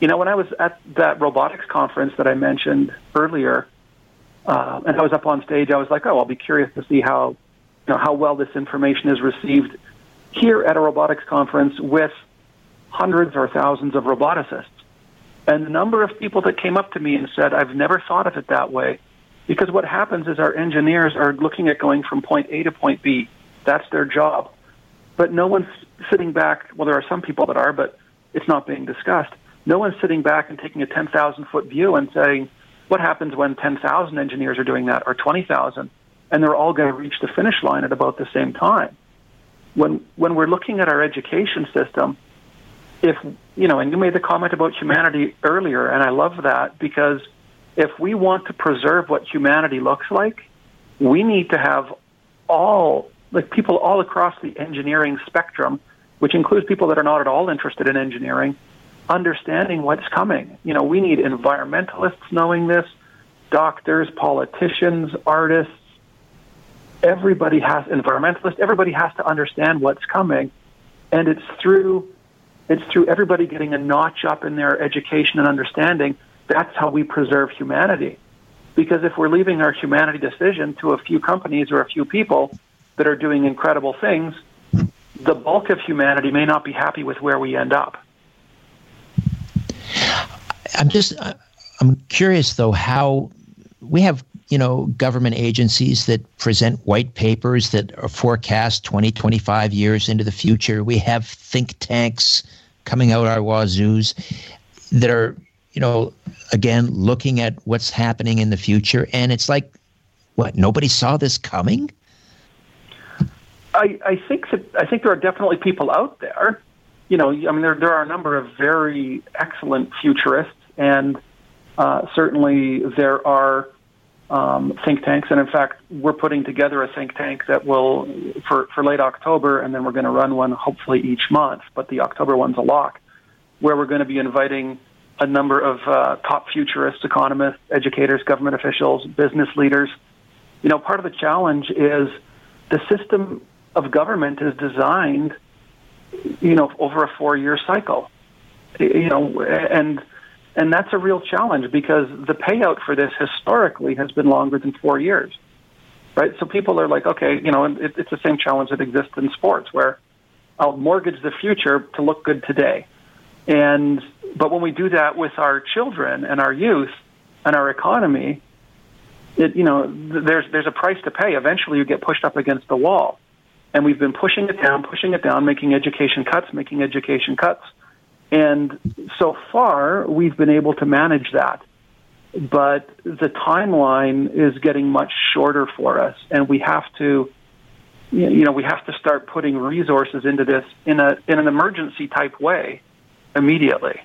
You know, when I was at that robotics conference that I mentioned earlier, and I was up on stage, I was like, oh, I'll be curious to see how, you know, how well this information is received here at a robotics conference with hundreds or thousands of roboticists. And the number of people that came up to me and said, I've never thought of it that way, because what happens is our engineers are looking at going from point A to point B. That's their job. But no one's sitting back. Well, there are some people that are, but it's not being discussed. No one's sitting back and taking a 10,000-foot view and saying, what happens when 10,000 engineers are doing that, or 20,000, and they're all going to reach the finish line at about the same time? When we're looking at our education system, if, you know, and you made the comment about humanity earlier, and I love that, because if we want to preserve what humanity looks like, we need to have people all across the engineering spectrum, which includes people that are not at all interested in engineering, understanding what's coming. You know, we need environmentalists knowing this, doctors, politicians, artists. Everybody has to understand what's coming, and it's through everybody getting a notch up in their education and understanding. That's how we preserve humanity. Because if we're leaving our humanity decision to a few companies or a few people that are doing incredible things, the bulk of humanity may not be happy with where we end up. I'm curious, though, how we have, you know, government agencies that present white papers that are forecast 20, 25 years into the future. We have think tanks coming out our wazoos that are, you know, again, looking at what's happening in the future. And it's like, what, nobody saw this coming? I think there are definitely people out there. You know, I mean, there are a number of very excellent futurists, and certainly there are think tanks. And in fact, we're putting together a think tank that will, for late October, and then we're going to run one hopefully each month, but the October one's a lock, where we're going to be inviting a number of top futurists, economists, educators, government officials, business leaders. You know, part of the challenge is the system of government is designed, you know, over a 4-year cycle, you know, and that's a real challenge, because the payout for this historically has been longer than 4 years, right? So people are like, okay, you know, and it's the same challenge that exists in sports, where I'll mortgage the future to look good today. But when we do that with our children and our youth and our economy, it, you know, there's a price to pay. Eventually you get pushed up against the wall. And we've been pushing it down, making education cuts. And so far, we've been able to manage that. But the timeline is getting much shorter for us, and we have to you know, we have to start putting resources into this in an emergency type way immediately.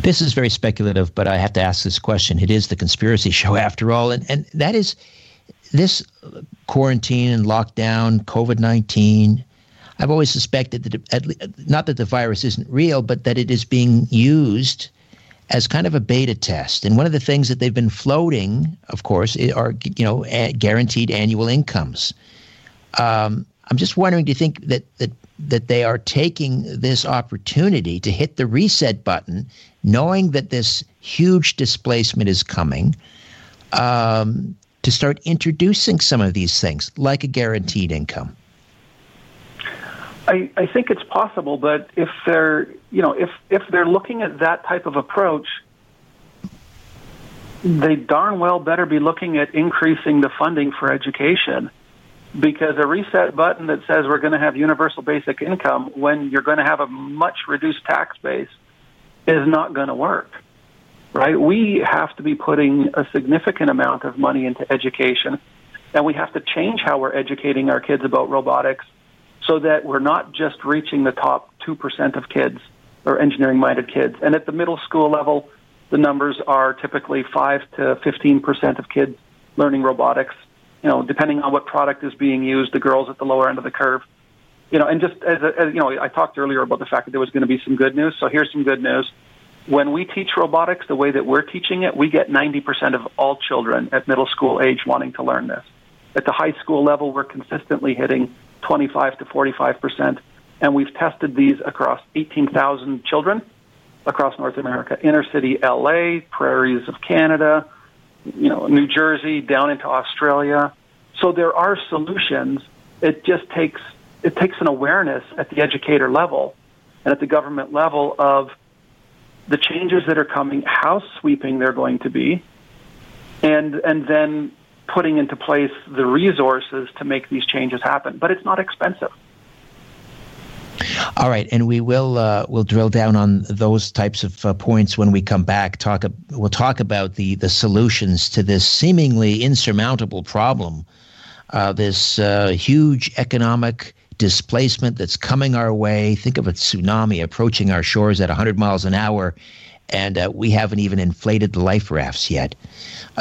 This is very speculative, but I have to ask this question. It is the Conspiracy Show after all, and that is this quarantine and lockdown, COVID-19. I've always suspected that, at least, not that the virus isn't real, but that it is being used as kind of a beta test. And one of the things that they've been floating, of course, are, you know, guaranteed annual incomes. I'm just wondering, do you think that they are taking this opportunity to hit the reset button, knowing that this huge displacement is coming, to start introducing some of these things, like a guaranteed income? I think it's possible, but if they're, you know, if they're looking at that type of approach, they darn well better be looking at increasing the funding for education, because a reset button that says we're going to have universal basic income when you're going to have a much reduced tax base is not going to work, right? We have to be putting a significant amount of money into education, and we have to change how we're educating our kids about robotics, so that we're not just reaching the top 2% of kids or engineering-minded kids. And at the middle school level, the numbers are typically 5 to 15% of kids learning robotics, you know, depending on what product is being used, the girls at the lower end of the curve. You know, and just as you know, I talked earlier about the fact that there was going to be some good news, so here's some good news. When we teach robotics the way that we're teaching it, we get 90% of all children at middle school age wanting to learn this. At the high school level, we're consistently hitting 25 to 45%, and we've tested these across 18,000 children across North America, inner city LA, prairies of Canada, you know, New Jersey, down into Australia. So there are solutions. It just takes an awareness at the educator level and at the government level of the changes that are coming, how sweeping they're going to be, and then putting into place the resources to make these changes happen. But it's not expensive. All right, and we will we'll drill down on those types of points when we come back. We'll talk about the solutions to this seemingly insurmountable problem, this huge economic displacement that's coming our way. Think of a tsunami approaching our shores at 100 miles an hour. And we haven't even inflated the life rafts yet.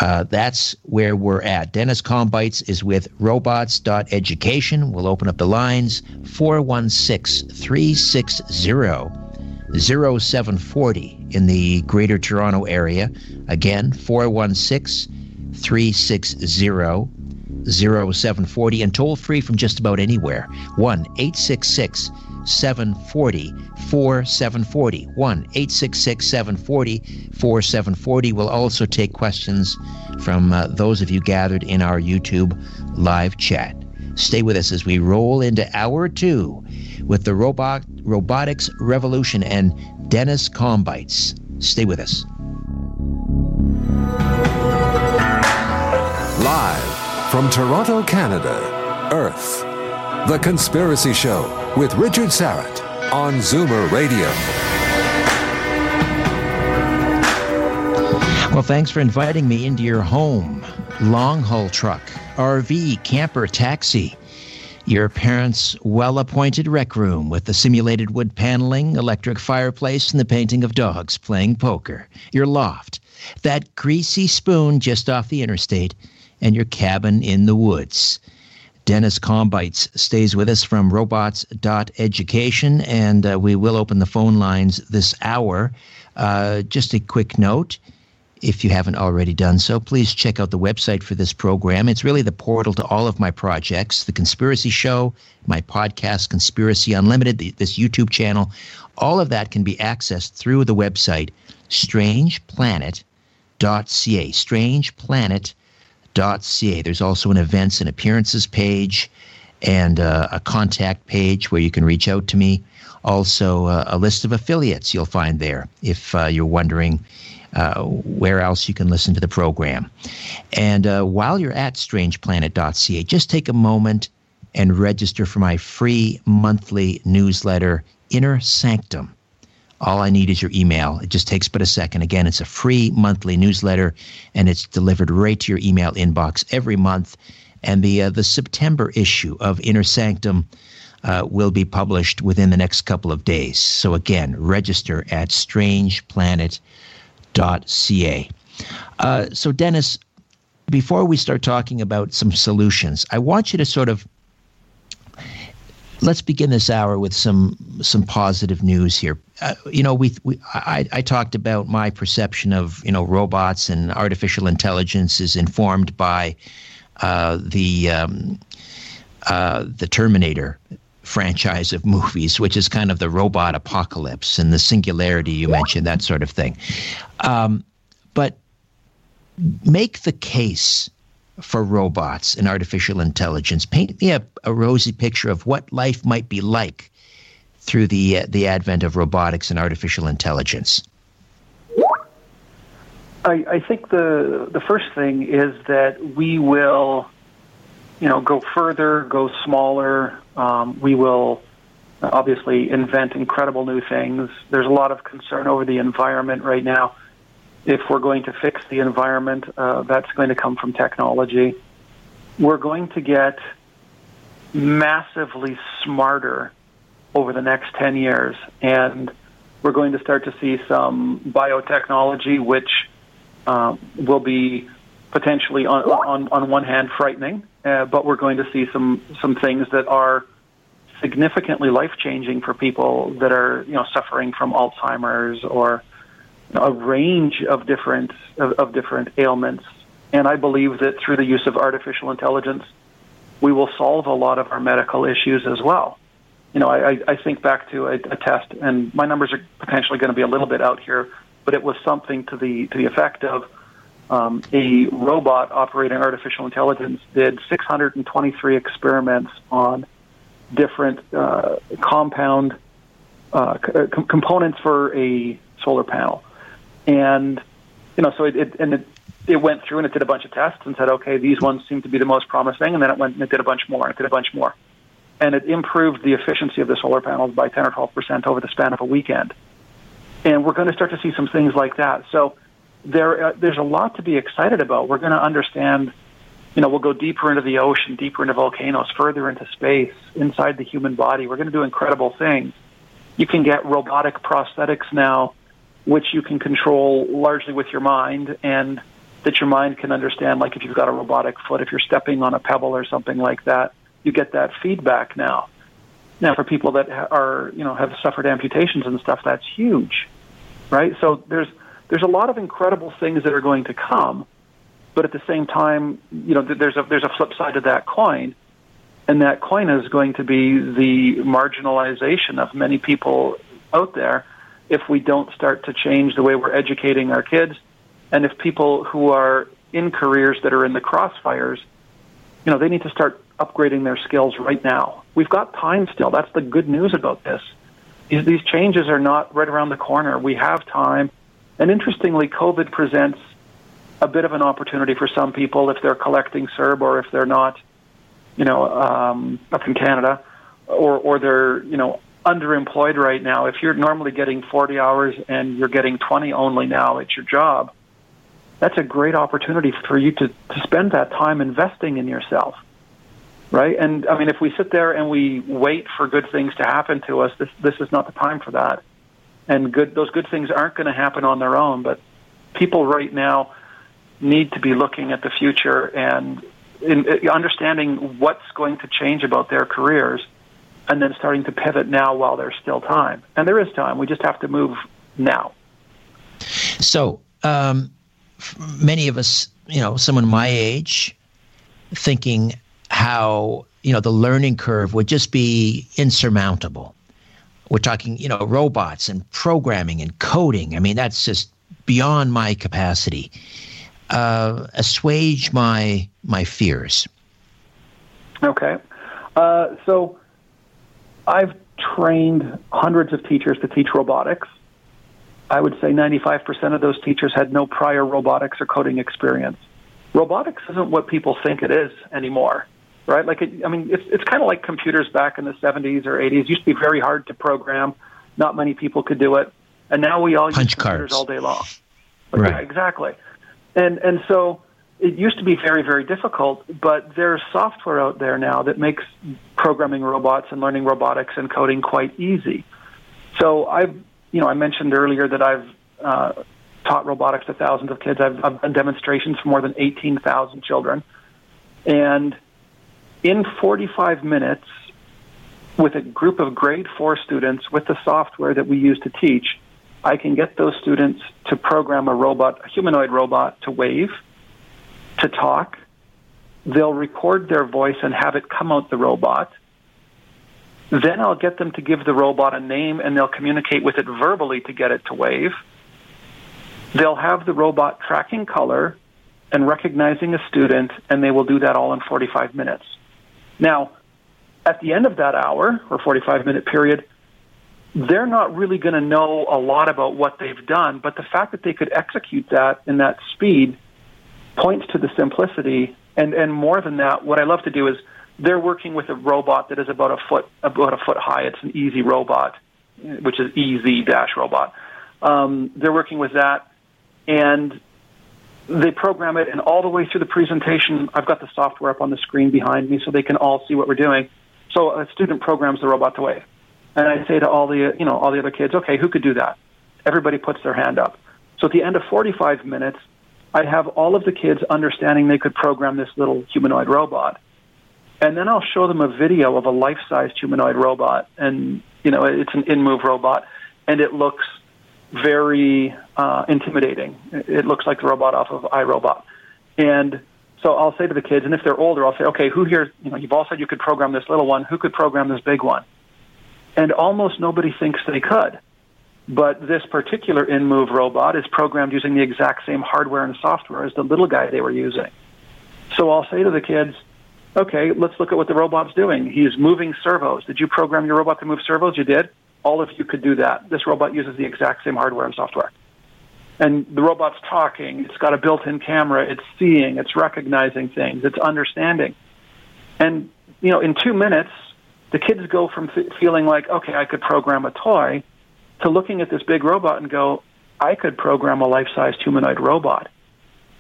That's where we're at. Dennis Kambeitz is with Robots.Education. We'll open up the lines 416-360-0740 in the Greater Toronto Area. Again, 416-360-0740. And toll free from just about anywhere, 1-866-740-4740. 1-866-740-4740. We'll also take questions from those of you gathered in our YouTube live chat. Stay with us as we roll into hour two with the robotics revolution and Dennis Kambeitz. Stay with us. Live from Toronto, Canada, Earth, The Conspiracy Show with Richard Syrett on Zoomer Radio. Well, thanks for inviting me into your home. Long haul truck, RV, camper, taxi. Your parents' well-appointed rec room with the simulated wood paneling, electric fireplace, and the painting of dogs playing poker. Your loft, that greasy spoon just off the interstate, and your cabin in the woods. Dennis Kambeitz stays with us from Robots.Education, and we will open the phone lines this hour. Just a quick note, if you haven't already done so, please check out the website for this program. It's really the portal to all of my projects, The Conspiracy Show, my podcast, Conspiracy Unlimited, this YouTube channel. All of that can be accessed through the website, strangeplanet.ca, strangeplanet.ca. There's also an events and appearances page and a contact page where you can reach out to me. Also, a list of affiliates you'll find there if you're wondering where else you can listen to the program. And while you're at strangeplanet.ca, just take a moment and register for my free monthly newsletter, Inner Sanctum. All I need is your email. It just takes but a second. Again, it's a free monthly newsletter, and it's delivered right to your email inbox every month. And the September issue of Inner Sanctum will be published within the next couple of days. So again, register at strangeplanet.ca. So Dennis, before we start talking about some solutions, I want you to sort of, let's begin this hour with some positive news here. I talked about my perception of, robots and artificial intelligence is informed by the Terminator franchise of movies, which is kind of the robot apocalypse and the singularity you mentioned, that sort of thing. But make the case for robots and artificial intelligence. Paint me a rosy picture of what life might be like through the advent of robotics and artificial intelligence. I think the first thing is that we will, go further, go smaller. We will obviously invent incredible new things. There's a lot of concern over the environment right now. If we're going to fix the environment, that's going to come from technology. We're going to get massively smarter over the next 10 years, and we're going to start to see some biotechnology, which will be potentially, on one hand, frightening, but we're going to see some things that are significantly life-changing for people that are, suffering from Alzheimer's or a range of different ailments. And I believe that through the use of artificial intelligence, we will solve a lot of our medical issues as well. I think back to a test, and my numbers are potentially going to be a little bit out here, but it was something to the effect of a robot operating artificial intelligence did 623 experiments on different compound components for a solar panel. And, so it went through and it did a bunch of tests and said, okay, these ones seem to be the most promising. And then it went and it did a bunch more and it did a bunch more. And it improved the efficiency of the solar panels by 10 or 12% over the span of a weekend. And we're going to start to see some things like that. So there's a lot to be excited about. We're going to understand, we'll go deeper into the ocean, deeper into volcanoes, further into space, inside the human body. We're going to do incredible things. You can get robotic prosthetics now, which you can control largely with your mind, and that your mind can understand, like if you've got a robotic foot, if you're stepping on a pebble or something like that, you get that feedback now. Now, for people that are, have suffered amputations and stuff, that's huge, right? So there's a lot of incredible things that are going to come, but at the same time, there's a flip side to that coin, and that coin is going to be the marginalization of many people out there if we don't start to change the way we're educating our kids, and if people who are in careers that are in the crossfires, they need to start upgrading their skills right now. We've got time still. That's the good news about this. These changes are not right around the corner. We have time. And interestingly, COVID presents a bit of an opportunity for some people if they're collecting CERB or if they're not, up in Canada, or they're, underemployed right now. If you're normally getting 40 hours and you're getting 20 only now at your job, that's a great opportunity for you to spend that time investing in yourself, right? And I mean, if we sit there and we wait for good things to happen to us, this is not the time for that. And those good things aren't going to happen on their own, but people right now need to be looking at the future and in understanding what's going to change about their careers, and then starting to pivot now while there's still time. And there is time. We just have to move now. So many of us, someone my age, thinking how, the learning curve would just be insurmountable. We're talking, robots and programming and coding. I mean, that's just beyond my capacity. Assuage my fears. Okay. So I've trained hundreds of teachers to teach robotics. I would say 95% of those teachers had no prior robotics or coding experience. Robotics isn't what people think it is anymore, right? Like, it's kind of like computers back in the 70s or 80s. It used to be very hard to program. Not many people could do it. And now we all use computers all day long. Right. Yeah, exactly. And so It used to be very, very difficult, but there's software out there now that makes programming robots and learning robotics and coding quite easy. So I mentioned earlier that I've taught robotics to thousands of kids. I've done demonstrations for more than 18,000 children. And in 45 minutes, with a group of grade 4 students, with the software that we use to teach, I can get those students to program a robot, a humanoid robot, to wave, to talk. They'll record their voice and have it come out the robot. Then I'll get them to give the robot a name, and they'll communicate with it verbally to get it to wave. They'll have the robot tracking color and recognizing a student, and they will do that all in 45 minutes. Now, at the end of that hour or 45-minute period, they're not really going to know a lot about what they've done, but the fact that they could execute that in that speed points to the simplicity. And more than that, what I love to do is they're working with a robot that is about a foot high. It's an easy robot, which is EZ-Robot. They're working with that, and they program it, and all the way through the presentation, I've got the software up on the screen behind me so they can all see what we're doing. So a student programs the robot to wave. And I say to all the other kids, okay, who could do that? Everybody puts their hand up. So at the end of 45 minutes, I have all of the kids understanding they could program this little humanoid robot. And then I'll show them a video of a life-sized humanoid robot. And, it's an InMoov robot, and it looks very intimidating. It looks like the robot off of iRobot. And so I'll say to the kids, and if they're older, I'll say, okay, who here, you've all said you could program this little one. Who could program this big one? And almost nobody thinks they could. But this particular InMoov robot is programmed using the exact same hardware and software as the little guy they were using. So I'll say to the kids, okay, let's look at what the robot's doing. He's moving servos. Did you program your robot to move servos? You did. All of you could do that. This robot uses the exact same hardware and software. And the robot's talking. It's got a built-in camera. It's seeing. It's recognizing things. It's understanding. And, in 2 minutes, the kids go from feeling like, okay, I could program a toy, to looking at this big robot and go, I could program a life-sized humanoid robot.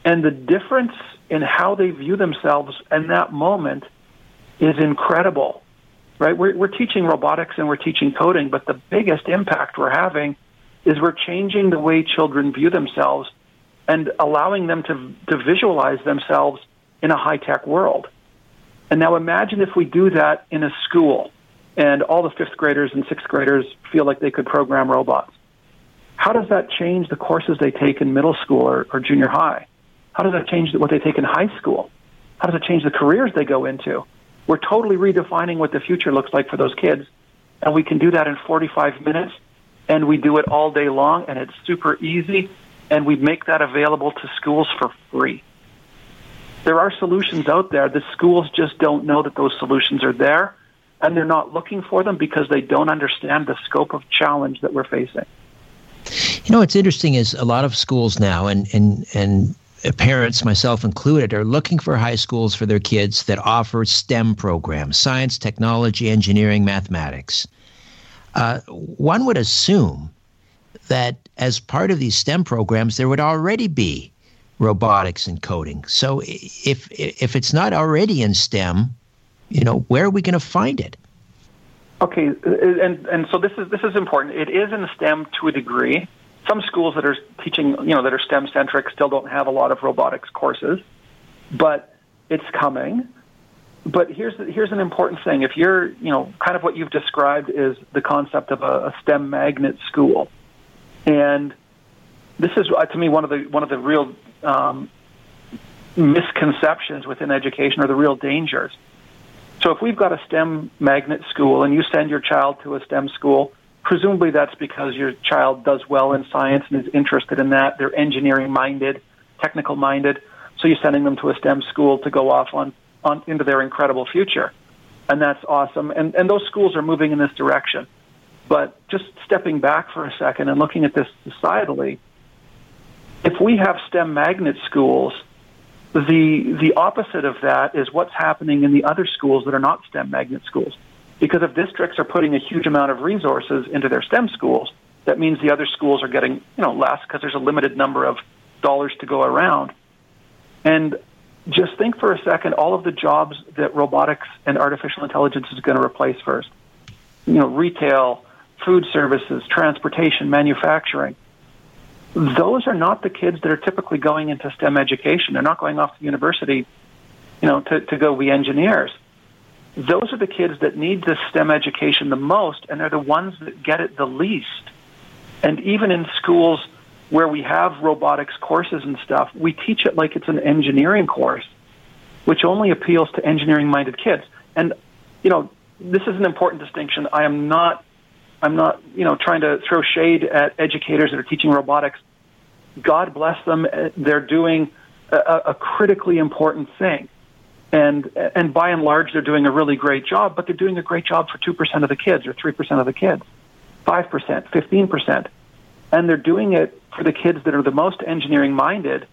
And the difference in how they view themselves in that moment is incredible, right? We're teaching robotics and we're teaching coding, but the biggest impact we're having is we're changing the way children view themselves and allowing them to visualize themselves in a high-tech world. And now imagine if we do that in a school and all the 5th graders and 6th graders feel like they could program robots. How does that change the courses they take in middle school or junior high? How does that change what they take in high school? How does it change the careers they go into? We're totally redefining what the future looks like for those kids, and we can do that in 45 minutes, and we do it all day long, and it's super easy, and we make that available to schools for free. There are solutions out there. The schools just don't know that those solutions are there, and they're not looking for them because they don't understand the scope of challenge that we're facing. What's interesting is a lot of schools now, and parents, myself included, are looking for high schools for their kids that offer STEM programs: science, technology, engineering, mathematics. One would assume that as part of these STEM programs, there would already be robotics and coding. So if it's not already in STEM, where are we going to find it? Okay, and so this is important. It is in STEM to a degree. Some schools that are teaching, that are STEM-centric still don't have a lot of robotics courses, but it's coming. But here's an important thing. If you're, kind of what you've described is the concept of a STEM magnet school. And this is, to me, one of the real misconceptions within education, or the real dangers. So if we've got a STEM magnet school and you send your child to a STEM school, presumably that's because your child does well in science and is interested in that. They're engineering-minded, technical-minded. So you're sending them to a STEM school to go off on into their incredible future. And that's awesome. And those schools are moving in this direction. But just stepping back for a second and looking at this societally, if we have STEM magnet schools, the opposite of that is what's happening in the other schools that are not STEM magnet schools. Because if districts are putting a huge amount of resources into their STEM schools, that means the other schools are getting, less because there's a limited number of dollars to go around. And just think for a second, all of the jobs that robotics and artificial intelligence is going to replace first. You know, retail, food services, transportation, manufacturing. Those are not the kids that are typically going into STEM education. They're not going off to university, you know, to go be engineers. Those are the kids that need this STEM education the most, and they're the ones that get it the least. And even in schools where we have robotics courses and stuff, we teach it like it's an engineering course, which only appeals to engineering-minded kids. And, you know, this is an important distinction. I'm not, you know, trying to throw shade at educators that are teaching robotics. God bless them. They're doing a critically important thing. And by and large, they're doing a really great job, but they're doing a great job for 2% of the kids or 3% of the kids, 5%, 15%. And they're doing it for the kids that are the most engineering-minded.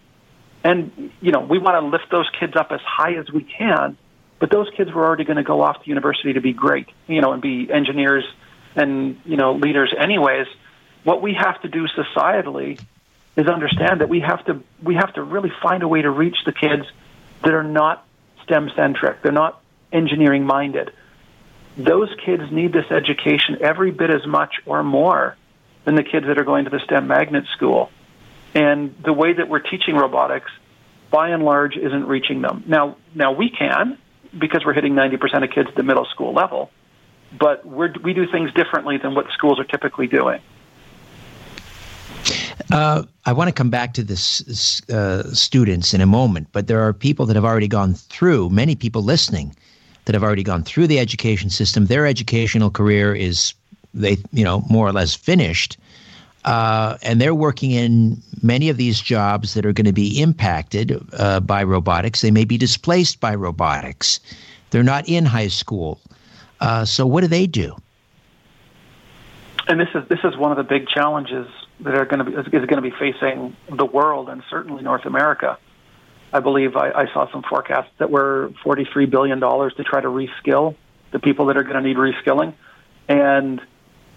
And, you know, we want to lift those kids up as high as we can, but those kids were already going to go off to university to be great, you know, and be engineers and, you know, leaders anyways. What we have to do societally is understand that we have to really find a way to reach the kids that are not STEM-centric. They're not engineering-minded. Those kids need this education every bit as much or more than the kids that are going to the STEM magnet school. And the way that we're teaching robotics, by and large, isn't reaching them. Now we can, because we're hitting 90% of kids at the middle school level, but we do things differently than what schools are typically doing. I want to come back to this students in a moment, but there are people that have already gone through, many people listening, that have already gone through the education system. Their educational career is, they, you know, more or less finished, and they're working in many of these jobs that are going to be impacted by robotics. They may be displaced by robotics. They're not in high school. So what do they do? And this is one of the big challenges that are going to be is going to be facing the world and certainly North America. I believe I saw some forecasts that were $43 billion to try to reskill the people that are going to need reskilling, and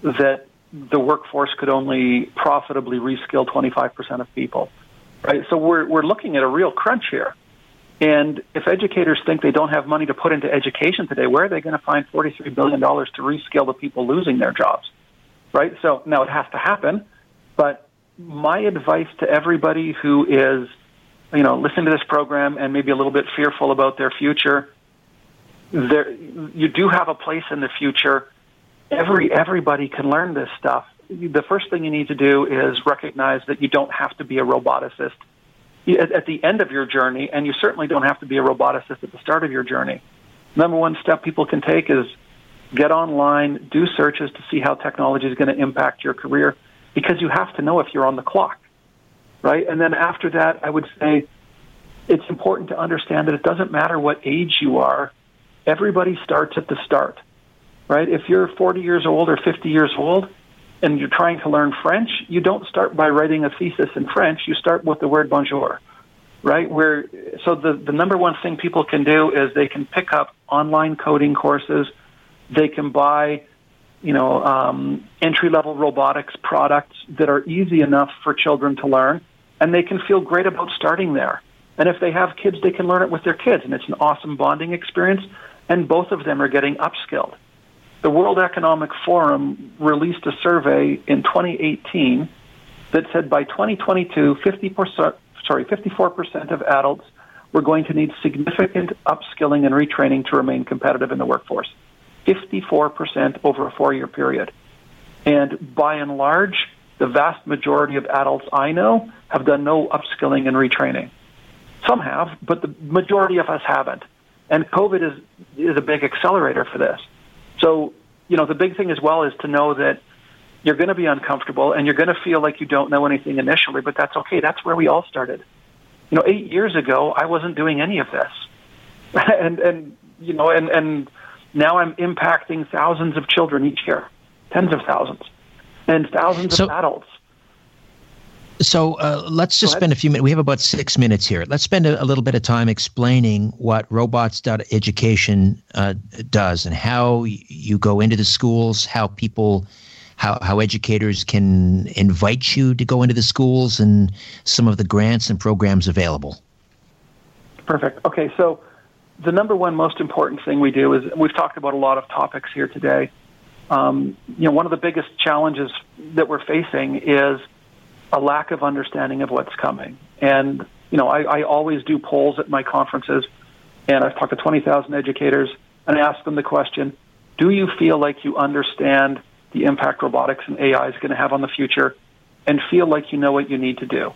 that the workforce could only profitably reskill 25% of people. Right? So we're looking at a real crunch here. And if educators think they don't have money to put into education today, where are they going to find $43 billion to reskill the people losing their jobs? Right? So now it has to happen. But my advice to everybody who is, you know, listening to this program and maybe a little bit fearful about their future, you do have a place in the future. Everybody can learn this stuff. The first thing you need to do is recognize that you don't have to be a roboticist at the end of your journey, and you certainly don't have to be a roboticist at the start of your journey. Number one step people can take is get online, do searches to see how technology is going to impact your career, because you have to know if you're on the clock, right? And then after that, I would say it's important to understand that it doesn't matter what age you are. Everybody starts at the start, right? If you're 40 years old or 50 years old, and you're trying to learn French, you don't start by writing a thesis in French. You start with the word bonjour, right? So the number one thing people can do is they can pick up online coding courses. They can buy, you know, entry-level robotics products that are easy enough for children to learn, and they can feel great about starting there. And if they have kids, they can learn it with their kids, and it's an awesome bonding experience, and both of them are getting upskilled. The World Economic Forum released a survey in 2018 that said by 2022, 54% of adults were going to need significant upskilling and retraining to remain competitive in the workforce. 54% over a 4-year period. And by and large, the vast majority of adults I know have done no upskilling and retraining. Some have, but the majority of us haven't. And COVID is a big accelerator for this. So, you know, the big thing as well is to know that you're going to be uncomfortable and you're going to feel like you don't know anything initially, but that's okay. That's where we all started. You know, 8 years ago, I wasn't doing any of this. and now I'm impacting thousands of children each year, tens of thousands, and thousands of adults. So let's just spend a few minutes. We have about 6 minutes here. Let's spend a little bit of time explaining what Robots.Education does and how you go into the schools, how educators can invite you to go into the schools, and some of the grants and programs available. Perfect. Okay, so the number one most important thing we do is, we've talked about a lot of topics here today. You know, one of the biggest challenges that we're facing is a lack of understanding of what's coming. And, you know, I always do polls at my conferences, and I've talked to 20,000 educators, and I ask them the question, do you feel like you understand the impact robotics and AI is going to have on the future, and feel like you know what you need to do?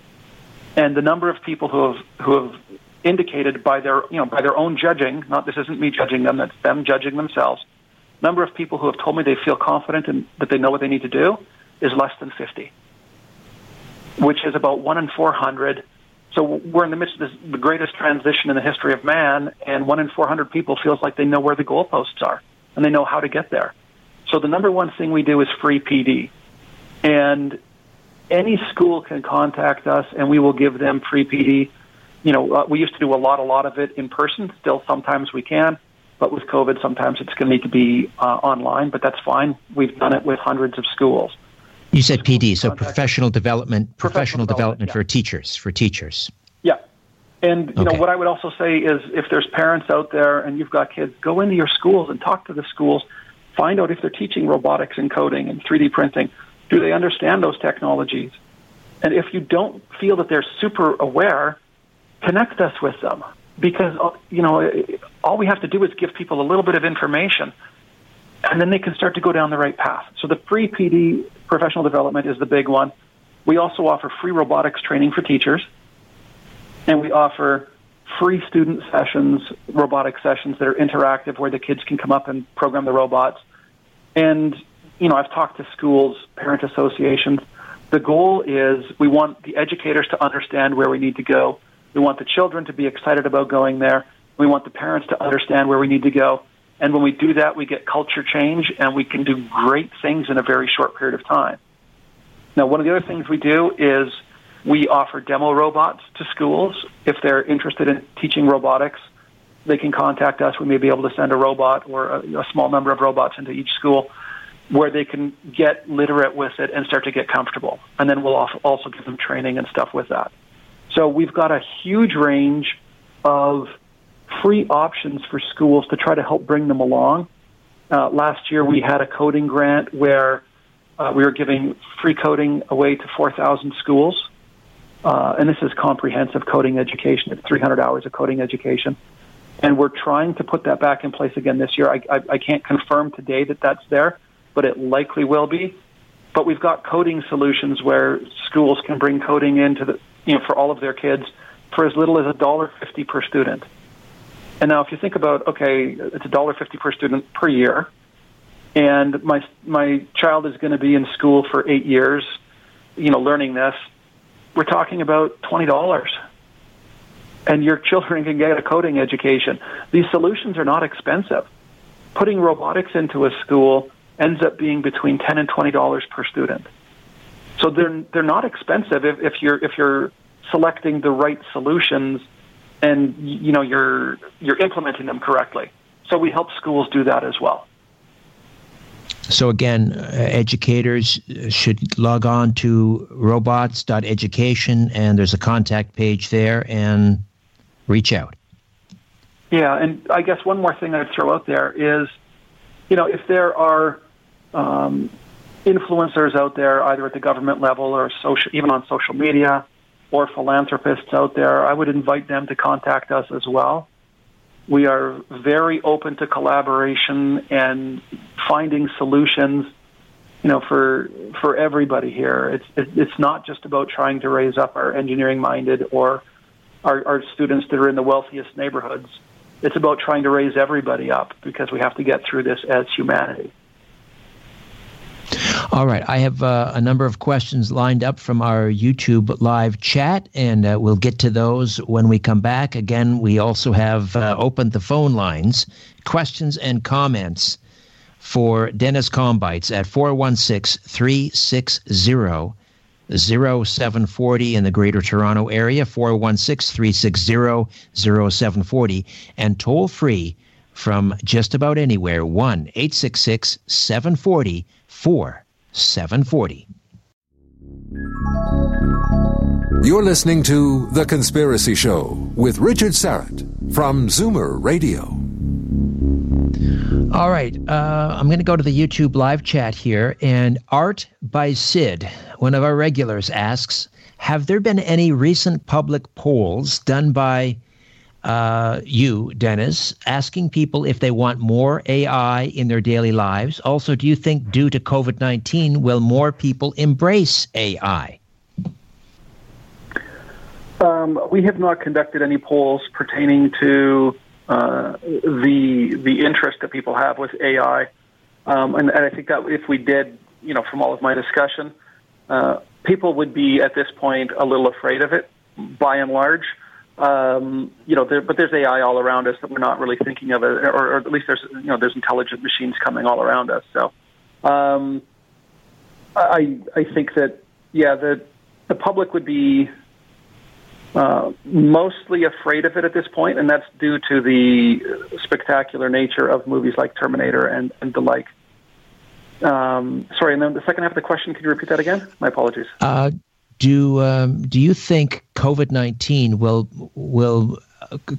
And the number of people who have indicated by their, you know, by their own judging, not this isn't me judging them, that's them judging themselves, number of people who have told me they feel confident and that they know what they need to do is less than 50, which is about 1 in 400. So we're in the midst of the greatest transition in the history of man, and 1 in 400 people feels like they know where the goalposts are and they know how to get there. So the number one thing we do is free PD. And any school can contact us, and we will give them free PD. You know, we used to do a lot of it in person. Still, sometimes we can. But with COVID, sometimes it's going to need to be online, but that's fine. We've done it with hundreds of schools. You said PD, so professional development for teachers. Yeah. And, you know, what I would also say is if there's parents out there and you've got kids, go into your schools and talk to the schools. Find out if they're teaching robotics and coding and 3D printing. Do they understand those technologies? And if you don't feel that they're super aware, connect us with them. Because, you know, all we have to do is give people a little bit of information, and then they can start to go down the right path. So the free PD, professional development, is the big one. We also offer free robotics training for teachers, and we offer free student sessions, robotic sessions that are interactive where the kids can come up and program the robots. And, you know, I've talked to schools, parent associations. The goal is we want the educators to understand where we need to go. We want the children to be excited about going there. We want the parents to understand where we need to go. And when we do that, we get culture change, and we can do great things in a very short period of time. Now, one of the other things we do is we offer demo robots to schools. If they're interested in teaching robotics, they can contact us. We may be able to send a robot or a small number of robots into each school where they can get literate with it and start to get comfortable. And then we'll also give them training and stuff with that. So we've got a huge range of free options for schools to try to help bring them along. Last year we had a coding grant where we were giving free coding away to 4,000 schools. And this is comprehensive coding education. It's 300 hours of coding education. And we're trying to put that back in place again this year. I can't confirm today that that's there, but it likely will be. But we've got coding solutions where schools can bring coding into the, you know, for all of their kids for as little as $1.50 per student. And now if you think about, okay, it's $1.50 per student per year, and my child is going to be in school for 8 years, you know, learning this, we're talking about $20. And your children can get a coding education. These solutions are not expensive. Putting robotics into a school ends up being between $10 and $20 per student. So they're not expensive if you're selecting the right solutions and, you know, you're implementing them correctly. So we help schools do that as well. So again, educators should log on to robots.education, and there's a contact page there, and reach out. Yeah, and I guess one more thing I'd throw out there is, you know, if there are influencers out there, either at the government level or even on social media, or philanthropists out there, I would invite them to contact us as well. We are very open to collaboration and finding solutions, you know, for everybody here. It's not just about trying to raise up our engineering-minded or our students that are in the wealthiest neighborhoods. It's about trying to raise everybody up because we have to get through this as humanity. All right. I have a number of questions lined up from our YouTube live chat, and we'll get to those when we come back. Again, we also have opened the phone lines, questions and comments for Dennis Kambeitz at 416-360-0740 in the Greater Toronto Area, 416-360-0740, and toll free from just about anywhere, 1-866-740-4740. You're listening to The Conspiracy Show with Richard Syrett from Zoomer Radio. All right, I'm going to go to the YouTube live chat here, and Art by Sid, one of our regulars, asks, have there been any recent public polls done by you, Dennis, asking people if they want more AI in their daily lives? Also, do you think due to COVID-19, will more people embrace AI? We have not conducted any polls pertaining to the interest that people have with AI. And I think that if we did, you know, from all of my discussion, people would be at this point a little afraid of it, by and large. But there's AI all around us that we're not really thinking of, or at least there's, you know, there's intelligent machines coming all around us. So I think that, yeah, the public would be mostly afraid of it at this point, and that's due to the spectacular nature of movies like Terminator and the like. Sorry, and then the second half of the question, could you repeat that again? My apologies. Do you think COVID-19 will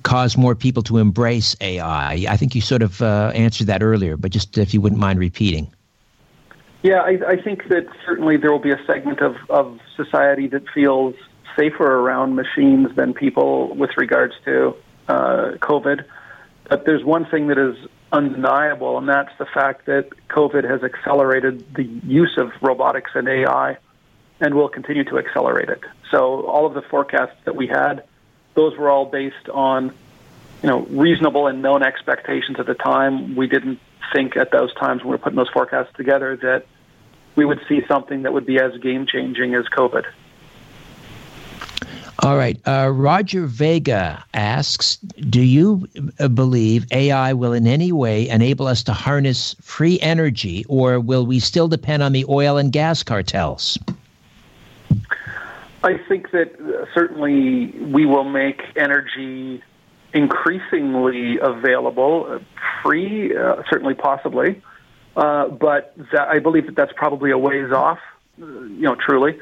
cause more people to embrace AI? I think you sort of answered that earlier, but just if you wouldn't mind repeating. Yeah, I think that certainly there will be a segment of society that feels safer around machines than people with regards to COVID. But there's one thing that is undeniable, and that's the fact that COVID has accelerated the use of robotics and AI, and will continue to accelerate it. So all of the forecasts that we had, those were all based on, you know, reasonable and known expectations at the time. We didn't think at those times when we were putting those forecasts together that we would see something that would be as game-changing as COVID. All right. Roger Vega asks, do you believe AI will in any way enable us to harness free energy, or will we still depend on the oil and gas cartels? I think that certainly we will make energy increasingly available, free, certainly possibly. But that, I believe that that's probably a ways off, you know, truly.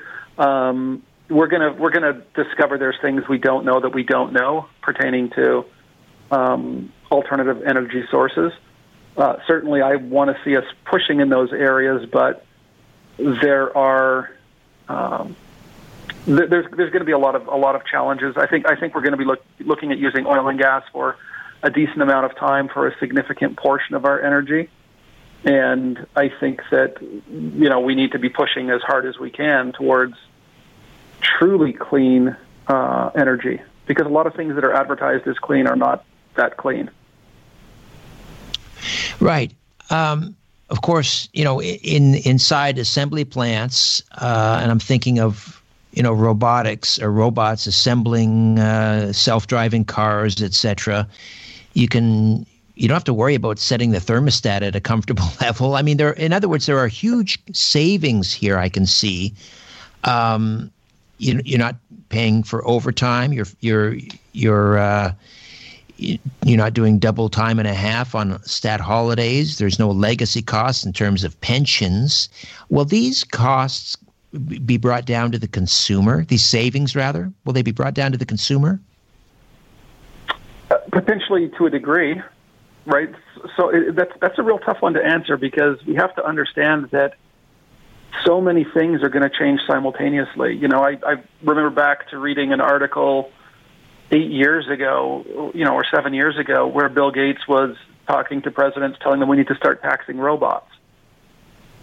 We're gonna discover there's things we don't know that we don't know pertaining to alternative energy sources. Certainly, I want to see us pushing in those areas, but there are there's going to be a lot of challenges. I think we're going to be looking at using oil and gas for a decent amount of time for a significant portion of our energy, and I think that, you know, we need to be pushing as hard as we can towards truly clean energy, because a lot of things that are advertised as clean are not that clean. Right. Of course, you know, inside assembly plants, and I'm thinking of, you know, robotics or robots assembling self-driving cars, etc. You don't have to worry about setting the thermostat at a comfortable level. I mean, in other words, there are huge savings here I can see. You're not paying for overtime. You're not doing double time and a half on stat holidays. There's no legacy costs in terms of pensions. Will these costs be brought down to the consumer? These savings, rather, will they be brought down to the consumer? Potentially, to a degree, right? So that's a real tough one to answer, because we have to understand that so many things are going to change simultaneously. You know, I remember back to reading an article 8 years ago, you know, or 7 years ago, where Bill Gates was talking to presidents, telling them we need to start taxing robots,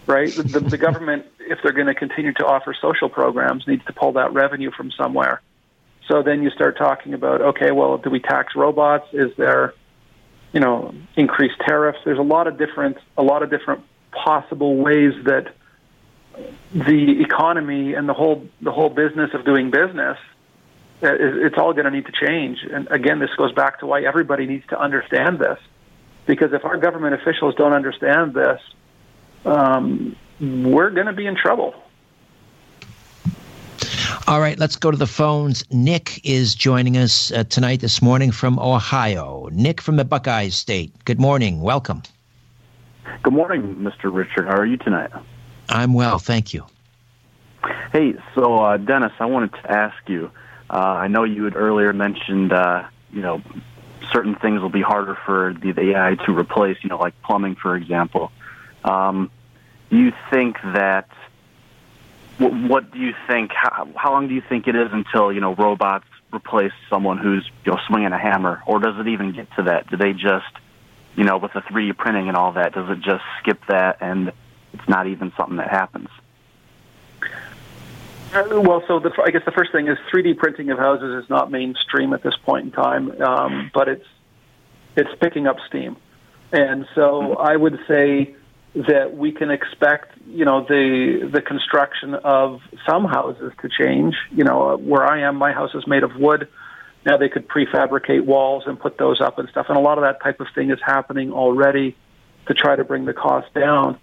right? The government, if they're going to continue to offer social programs, needs to pull that revenue from somewhere. So then you start talking about, okay, well, do we tax robots? Is there, you know, increased tariffs? There's a lot of different possible ways that the economy and the whole business of doing business, it's all going to need to change. And again, this goes back to why everybody needs to understand this, because if our government officials don't understand this, we're going to be in trouble. All right, let's go to the phones. Nick is joining us tonight, this morning, from Ohio. Nick from the Buckeye State. Good morning. Welcome. Good morning, Mr. Richard. How are you tonight? I'm well, thank you. Hey, so Dennis, I wanted to ask you. I know you had earlier mentioned, certain things will be harder for the AI to replace, like plumbing, for example. You think that? What do you think? How long do you think it is until robots replace someone who's swinging a hammer, or does it even get to that? Do they just, with the 3D printing and all that, does it just skip that and it's not even something that happens? Well, so I guess the first thing is 3D printing of houses is not mainstream at this point in time, but it's picking up steam, and so I would say that we can expect, the construction of some houses to change. Where I am, my house is made of wood. Now they could prefabricate walls and put those up and stuff. And a lot of that type of thing is happening already to try to bring the cost down.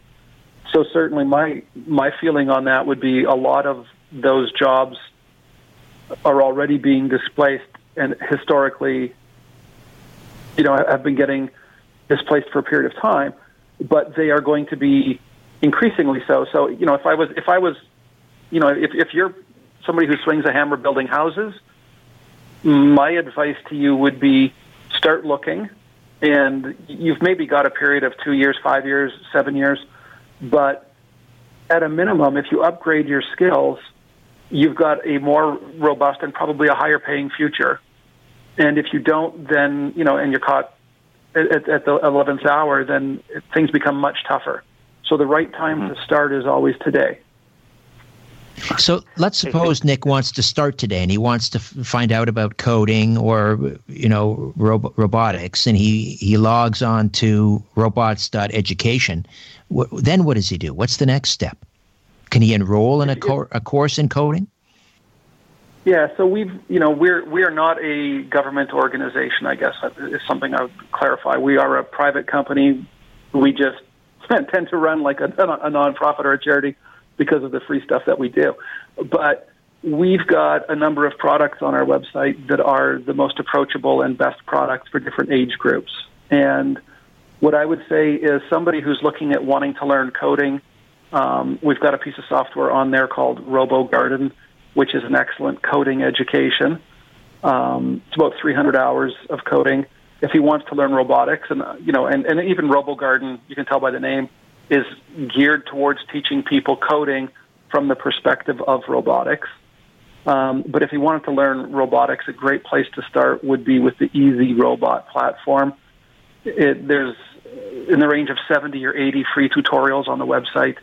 So certainly my feeling on that would be a lot of those jobs are already being displaced and historically, have been getting displaced for a period of time. But they are going to be increasingly so. So, if you're somebody who swings a hammer building houses, my advice to you would be start looking, and you've maybe got a period of 2 years, 5 years, 7 years, but at a minimum, if you upgrade your skills, you've got a more robust and probably a higher paying future. And if you don't, then, and you're caught at the 11th hour, then things become much tougher. So the right time to start is always today. So let's suppose Nick wants to start today and he wants to find out about coding or, robotics, and he logs on to Robots.Education. Then what does he do? What's the next step? Can he enroll in a course in coding? Yeah, so we are not a government organization, I guess, is something I would clarify. We are a private company. We just tend to run like a nonprofit or a charity because of the free stuff that we do. But we've got a number of products on our website that are the most approachable and best products for different age groups. And what I would say is somebody who's looking at wanting to learn coding, we've got a piece of software on there called RoboGarden, which is an excellent coding education. It's about 300 hours of coding. If he wants to learn robotics, and even RoboGarden, you can tell by the name, is geared towards teaching people coding from the perspective of robotics. But if he wanted to learn robotics, a great place to start would be with the EZ-Robot platform. There's in the range of 70 or 80 free tutorials on the website.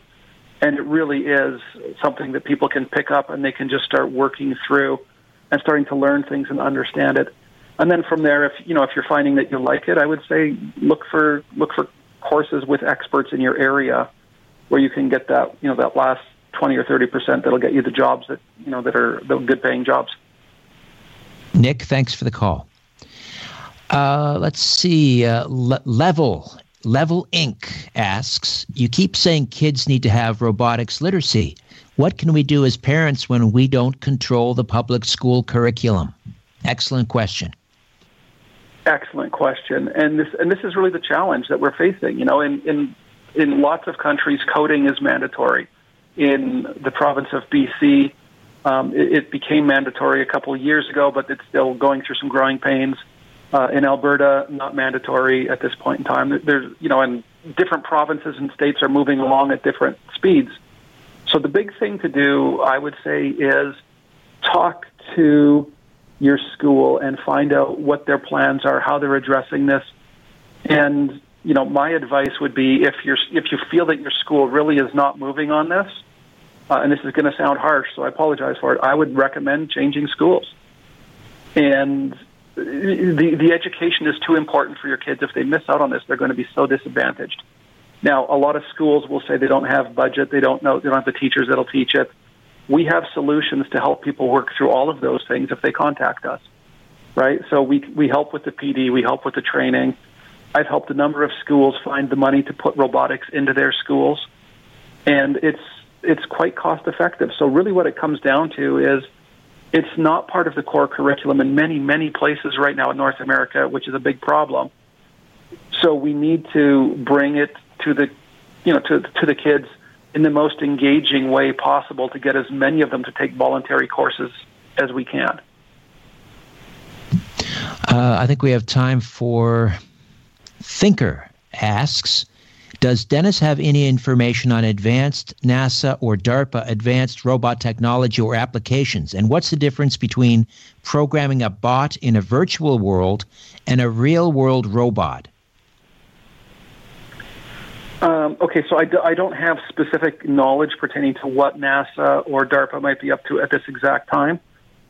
And it really is something that people can pick up and they can just start working through and starting to learn things and understand it. And then from there, if you're finding that you like it, I would say look for courses with experts in your area where you can get that, that last 20 or 30% that'll get you the jobs that, that are the good paying jobs. Nick, thanks for the call. Let's see, Level Inc. asks, you keep saying kids need to have robotics literacy. What can we do as parents when we don't control the public school curriculum? Excellent question. And this is really the challenge that we're facing. In lots of countries, coding is mandatory. In the province of BC, it became mandatory a couple of years ago, but it's still going through some growing pains. In Alberta, not mandatory at this point in time. There's, and different provinces and states are moving along at different speeds. So the big thing to do, I would say, is talk to your school and find out what their plans are, how they're addressing this. And, my advice would be if you feel that your school really is not moving on this, and this is going to sound harsh, so I apologize for it, I would recommend changing schools. And The education is too important for your kids. If they miss out on this, they're going to be so disadvantaged. Now, a lot of schools will say they don't have budget, they don't have the teachers that'll teach it. We have solutions to help people work through all of those things if they contact us, right? So we help with the PD, we help with the training. I've helped a number of schools find the money to put robotics into their schools, and it's quite cost effective. So really what it comes down to is it's not part of the core curriculum in many, many places right now in North America, which is a big problem. So we need to bring it to the kids in the most engaging way possible to get as many of them to take voluntary courses as we can. I think we have time for Thinker asks, does Dennis have any information on advanced NASA or DARPA advanced robot technology or applications? And what's the difference between programming a bot in a virtual world and a real-world robot? Okay, so I don't have specific knowledge pertaining to what NASA or DARPA might be up to at this exact time.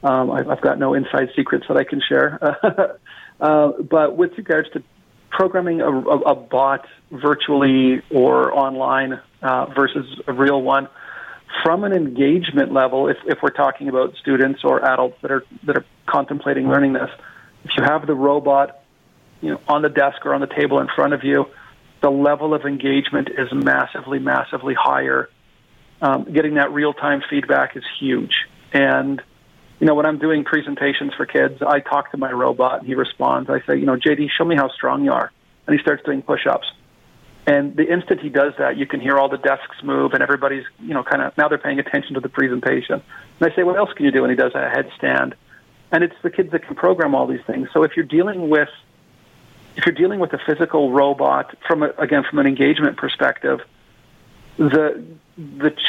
I've got no inside secrets that I can share. But with regards to programming a bot virtually or online versus a real one, from an engagement level, if we're talking about students or adults that are contemplating learning this, if you have the robot, on the desk or on the table in front of you, the level of engagement is massively, massively higher. Getting that real-time feedback is huge. And, when I'm doing presentations for kids, I talk to my robot and he responds. I say, JD, show me how strong you are. And he starts doing push-ups. And the instant he does that, you can hear all the desks move and everybody's, now they're paying attention to the presentation. And I say, what else can you do? And he does a headstand. And it's the kids that can program all these things. So if you're dealing with a physical robot, from an engagement perspective, the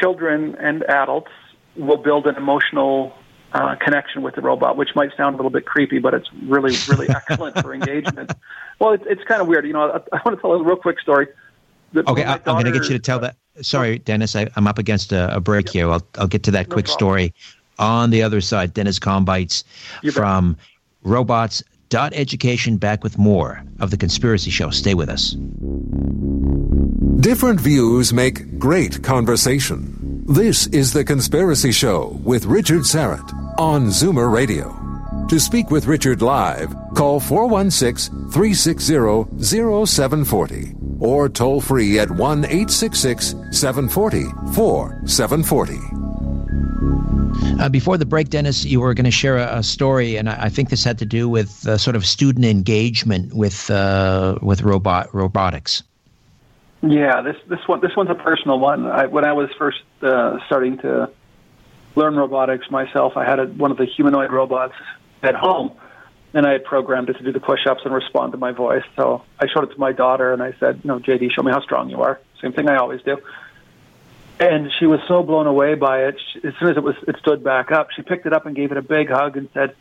children and adults will build an emotional connection with the robot, which might sound a little bit creepy, but it's really, really excellent for engagement. Well, it's kind of weird. I want to tell a real quick story. Okay, I'm going to get you to tell that. Sorry, Dennis, I'm up against a break here. I'll get to that quick story. On the other side, Dennis Kambeitz from Robots.Education, back with more of The Conspiracy Show. Stay with us. Different views make great conversation. This is The Conspiracy Show with Richard Syrett on Zoomer Radio. To speak with Richard live, call 416-360-0740 or toll free at 1-866-740-4740. Before the break, Dennis, you were going to share a story, and I think this had to do with sort of student engagement with robotics. Yeah, this one's a personal one. When I was first starting to learn robotics myself, I had one of the humanoid robots at home, and I had programmed it to do the push-ups and respond to my voice. So I showed it to my daughter, and I said, JD, show me how strong you are. Same thing I always do. And she was so blown away by it. As soon as it stood back up, she picked it up and gave it a big hug and said,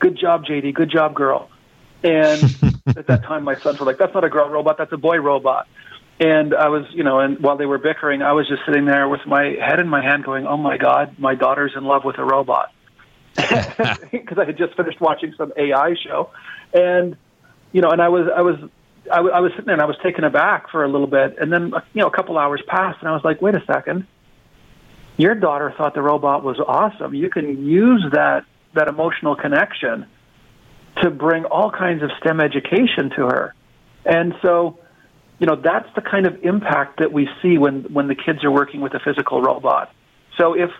"Good job, JD. Good job, girl." And at that time, my sons were like, "That's not a girl robot. That's a boy robot." And I was, and while they were bickering, I was just sitting there with my head in my hand, going, "Oh my God, my daughter's in love with a robot," because I had just finished watching some AI show, and and I was sitting there and I was taken aback for a little bit, and then a couple hours passed, and I was like, "Wait a second! Your daughter thought the robot was awesome. You can use that emotional connection to bring all kinds of STEM education to her." And so, that's the kind of impact that we see when the kids are working with a physical robot. So if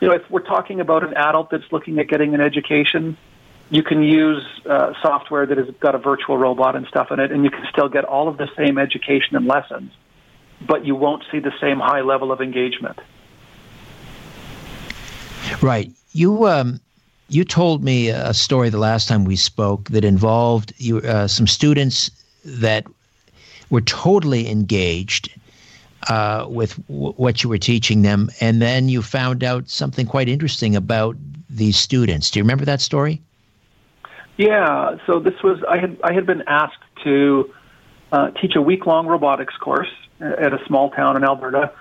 if we're talking about an adult that's looking at getting an education, you can use software that has got a virtual robot and stuff in it, and you can still get all of the same education and lessons, but you won't see the same high level of engagement. Right. You told me a story the last time we spoke that involved some students that were totally engaged with what you were teaching them, and then you found out something quite interesting about these students. Do you remember that story? Yeah, so this was I had been asked to teach a week-long robotics course at a small town in Alberta,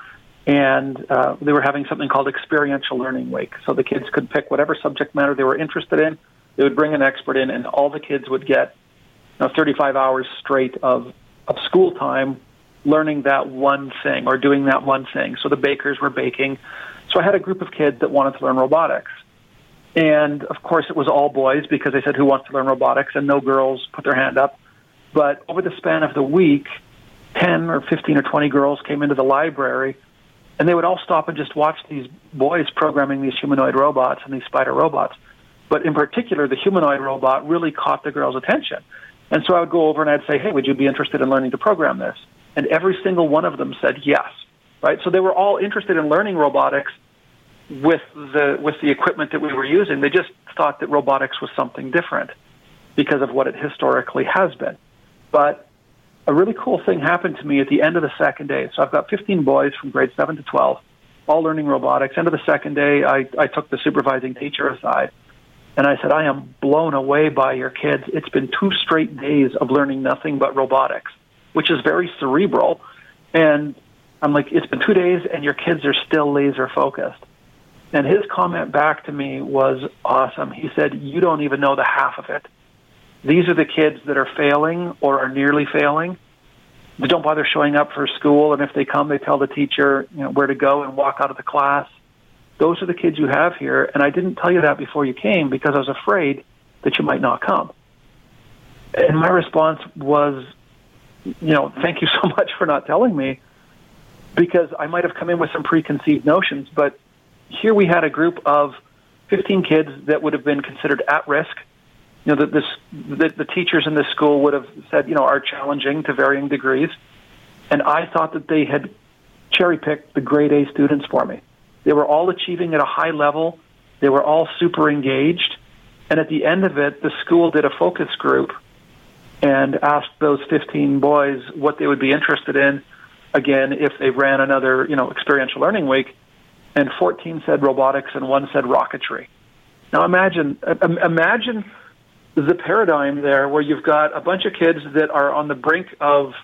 and they were having something called Experiential Learning Week. So the kids could pick whatever subject matter they were interested in. They would bring an expert in, and all the kids would get 35 hours straight of school time learning that one thing or doing that one thing. So the bakers were baking. So I had a group of kids that wanted to learn robotics. And, of course, it was all boys because they said, who wants to learn robotics? And no girls put their hand up. But over the span of the week, 10 or 15 or 20 girls came into the library, and they would all stop and just watch these boys programming these humanoid robots and these spider robots. But in particular, the humanoid robot really caught the girls' attention. And so I would go over and I'd say, hey, would you be interested in learning to program this? And every single one of them said yes. right? So they were all interested in learning robotics with the equipment that we were using. They just thought that robotics was something different because of what it historically has been. But a really cool thing happened to me at the end of the second day. So I've got 15 boys from grades 7 to 12, all learning robotics. End of the second day, I took the supervising teacher aside, and I said, I am blown away by your kids. It's been 2 straight days of learning nothing but robotics, which is very cerebral. And I'm like, it's been 2 days, and your kids are still laser-focused. And his comment back to me was awesome. He said, you don't even know the half of it. These are the kids that are failing or are nearly failing. They don't bother showing up for school, and if they come, they tell the teacher, you know, where to go and walk out of the class. Those are the kids you have here, and I didn't tell you that before you came because I was afraid that you might not come. And my response was, you know, thank you so much for not telling me, because I might have come in with some preconceived notions, but here we had a group of 15 kids that would have been considered at risk. You know, the teachers in this school would have said, you know, are challenging to varying degrees. And I thought that they had cherry-picked the grade A students for me. They were all achieving at a high level. They were all super engaged. And at the end of it, the school did a focus group and asked those 15 boys what they would be interested in, again, if they ran another, you know, experiential learning week. And 14 said robotics and 1 said rocketry. Now imagine the paradigm there where you've got a bunch of kids that are on the brink of,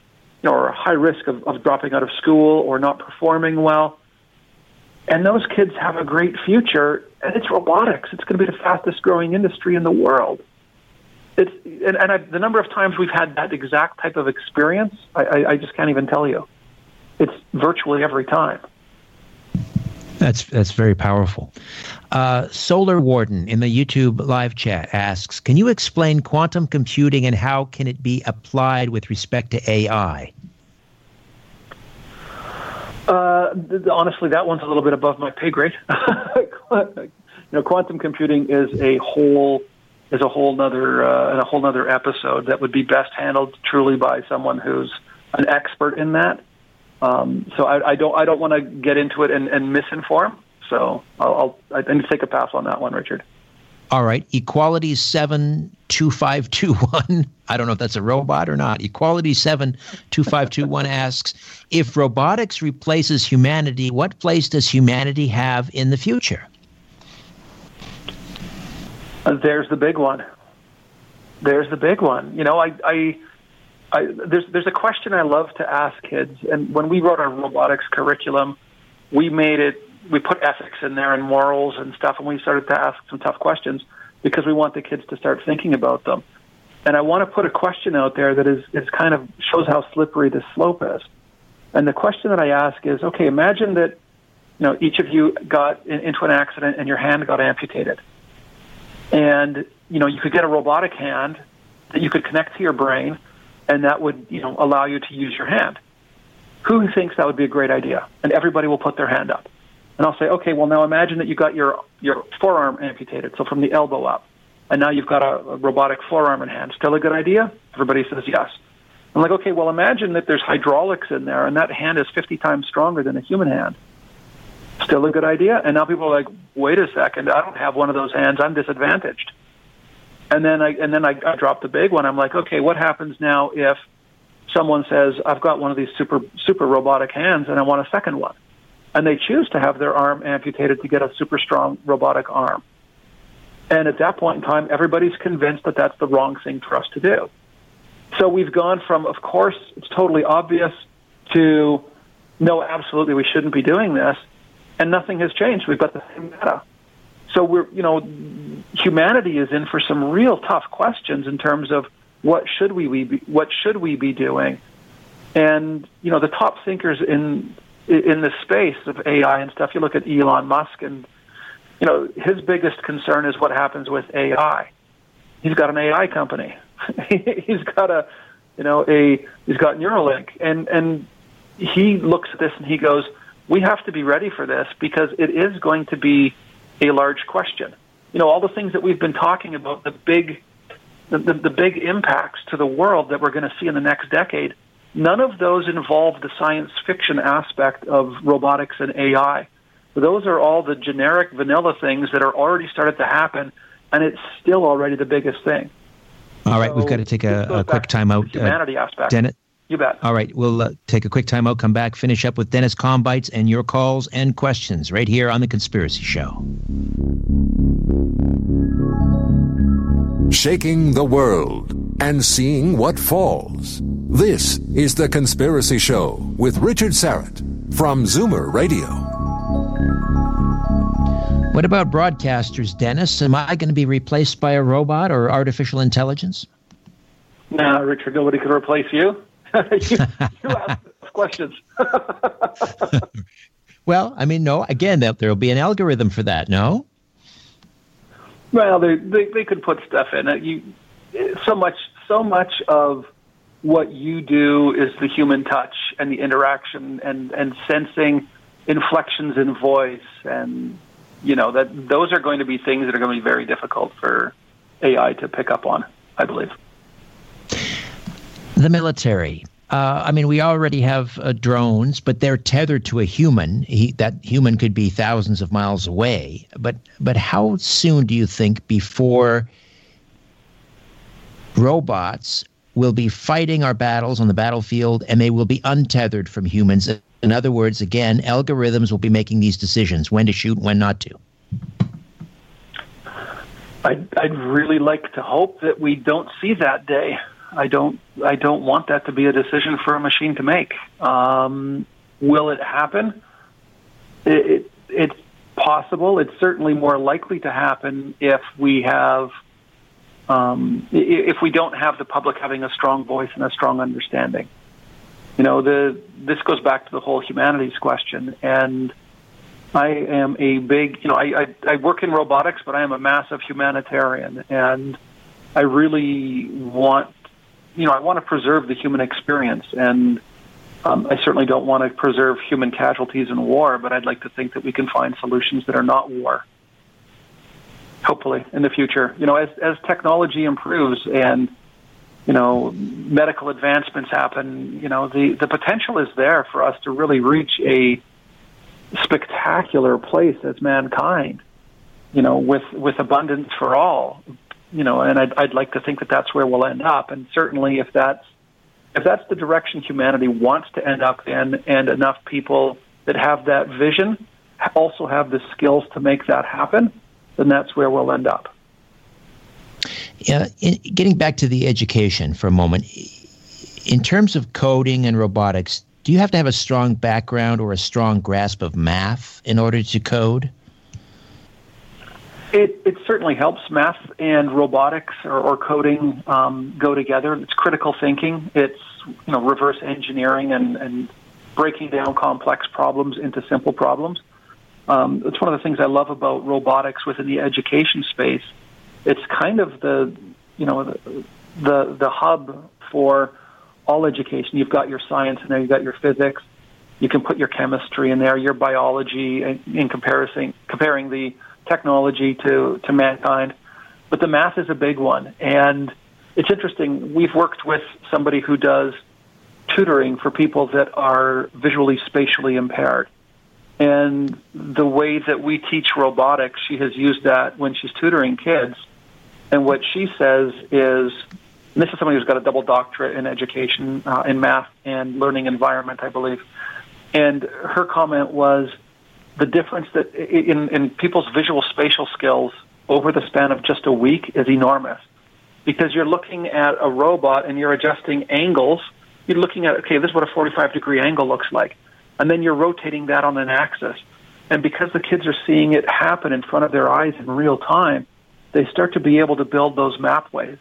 you know, or high risk of dropping out of school or not performing well. And those kids have a great future, and it's robotics. It's going to be the fastest growing industry in the world. The number of times we've had that exact type of experience, I just can't even tell you. It's virtually every time. That's very powerful. Solar Warden in the YouTube live chat asks, can you explain quantum computing and how can it be applied with respect to AI? Honestly, that one's a little bit above my pay grade. You know, quantum computing is a whole nother episode that would be best handled truly by someone who's an expert in that. So I don't want to get into it and misinform. So I need to take a pass on that one, Richard. All right. Equality 72521. I don't know if that's a robot or not. Equality 72521 asks, if robotics replaces humanity, what place does humanity have in the future? There's the big one. You know, there's a question I love to ask kids, and when we wrote our robotics curriculum, we put ethics in there and morals and stuff, and we started to ask some tough questions because we want the kids to start thinking about them. And I want to put a question out there that is kind of shows how slippery the slope is. And the question that I ask is, okay, imagine that, you know, each of you got into an accident and your hand got amputated, and you know you could get a robotic hand that you could connect to your brain. And that would, you know, allow you to use your hand. Who thinks that would be a great idea? And everybody will put their hand up. And I'll say, okay, well, now imagine that you got your forearm amputated, so from the elbow up. And now you've got a robotic forearm in hand. Still a good idea? Everybody says yes. I'm like, okay, well, imagine that there's hydraulics in there, and that hand is 50 times stronger than a human hand. Still a good idea? And now people are like, wait a second, I don't have one of those hands. I'm disadvantaged. And then I drop the big one. I'm like, okay, what happens now if someone says, I've got one of these super robotic hands and I want a second one? And they choose to have their arm amputated to get a super strong robotic arm. And at that point in time, everybody's convinced that that's the wrong thing for us to do. So we've gone from, of course, it's totally obvious, to no, absolutely, we shouldn't be doing this. And nothing has changed. We've got the same data. So we're, you know, humanity is in for some real tough questions in terms of what should we be doing, and you know the top thinkers in the space of AI and stuff. You look at Elon Musk, and you know his biggest concern is what happens with AI. He's got an AI company. he's got Neuralink, and he looks at this and he goes, we have to be ready for this because it is going to be a large question. You know, all the things that we've been talking about, the big impacts to the world that we're going to see in the next decade, None of those involve the science fiction aspect of robotics and AI. Those are all the generic vanilla things that are already started to happen, and it's still already the biggest thing. All right, so we've got to take a quick time out. Humanity aspect. Dennis, you bet. All right, we'll take a quick time out, come back, finish up with Dennis Kambeitz and your calls and questions right here on The Conspiracy Show. Shaking the world and seeing what falls. This is The Conspiracy Show with Richard Syrett from Zoomer Radio. What about broadcasters, Dennis? Am I going to be replaced by a robot or artificial intelligence? No, Richard, nobody could replace you. you ask questions. Well, I mean, no, again, there will be an algorithm for that, no? Well, they could put stuff in it. So much of what you do is the human touch and the interaction and sensing inflections in voice and... You know, that those are going to be things that are going to be very difficult for AI to pick up on, I believe. The military. I mean, we already have drones, but they're tethered to a human. That human could be thousands of miles away. But how soon do you think before robots will be fighting our battles on the battlefield and they will be untethered from humans? In other words, again, algorithms will be making these decisions, when to shoot, when not to. I'd really like to hope that we don't see that day. I don't want that to be a decision for a machine to make. Will it happen? It's possible. It's certainly more likely to happen if we have, if we don't have the public having a strong voice and a strong understanding. You know, this goes back to the whole humanities question, and I am a big, you know, I work in robotics, but I am a massive humanitarian, and I really want, you know, I want to preserve the human experience, and I certainly don't want to preserve human casualties in war, but I'd like to think that we can find solutions that are not war, hopefully, in the future. You know, as technology improves and you know, medical advancements happen, you know, the potential is there for us to really reach a spectacular place as mankind, you know, with abundance for all, you know, and I'd like to think that that's where we'll end up. And certainly if that's the direction humanity wants to end up in, and enough people that have that vision also have the skills to make that happen, then that's where we'll end up. Yeah, getting back to the education for a moment, in terms of coding and robotics, do you have to have a strong background or a strong grasp of math in order to code? It certainly helps. Math and robotics or coding go together. It's critical thinking. It's, you know, reverse engineering and breaking down complex problems into simple problems. It's one of the things I love about robotics within the education space. It's kind of the hub for all education. You've got your science in there, you've got your physics, you can put your chemistry in there, your biology, in comparing the technology to mankind. But the math is a big one, and it's interesting. We've worked with somebody who does tutoring for people that are visually spatially impaired. And the way that we teach robotics, she has used that when she's tutoring kids. And what she says is, and this is somebody who's got a double doctorate in education, in math and learning environment, I believe. And her comment was the difference that in people's visual spatial skills over the span of just a week is enormous. Because you're looking at a robot and you're adjusting angles. You're looking at, okay, this is what a 45-degree angle looks like. And then you're rotating that on an axis. And because the kids are seeing it happen in front of their eyes in real time, they start to be able to build those mapways.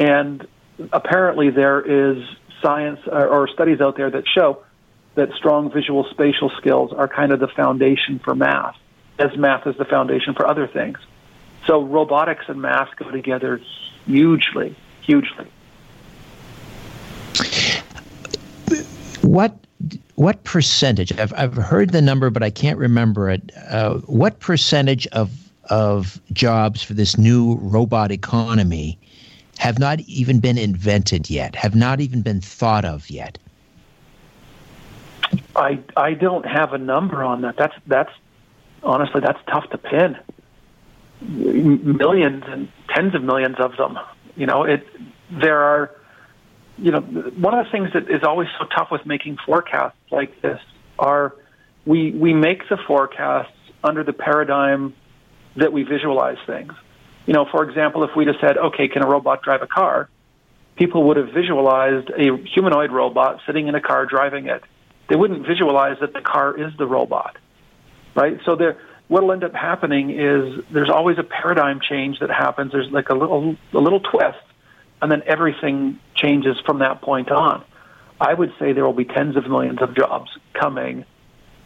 And apparently there is science or studies out there that show that strong visual spatial skills are kind of the foundation for math is the foundation for other things. So robotics and math go together hugely, hugely. What percentage? I've heard the number, but I can't remember it. What percentage of jobs for this new robot economy have not even been invented yet, have not even been thought of yet? I don't have a number on that. That's honestly, that's tough to pin. Millions and tens of millions of them. You know, there are, you know, one of the things that is always so tough with making forecasts like this are we make the forecasts under the paradigm that we visualize things. You know, for example, if we'd have said, okay, can a robot drive a car? People would have visualized a humanoid robot sitting in a car driving it. They wouldn't visualize that the car is the robot, right? So what'll end up happening is there's always a paradigm change that happens. There's like a little twist, and then everything changes from that point on. I would say there will be tens of millions of jobs coming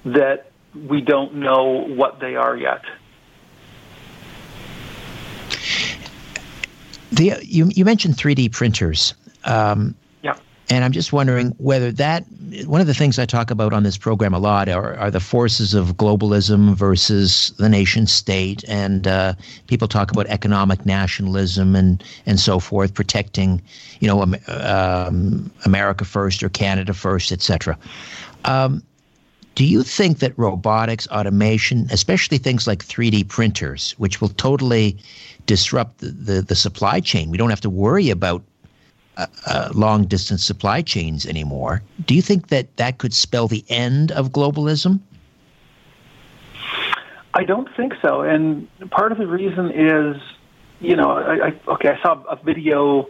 that we don't know what they are yet. You mentioned 3D printers. And I'm just wondering whether one of the things I talk about on this program a lot are the forces of globalism versus the nation state. And people talk about economic nationalism and so forth, protecting, you know, America first or Canada first, et cetera. Do you think that robotics, automation, especially things like 3D printers, which will totally disrupt the supply chain, we don't have to worry about long-distance supply chains anymore. Do you think that could spell the end of globalism? I don't think so, and part of the reason is, you know, I saw a video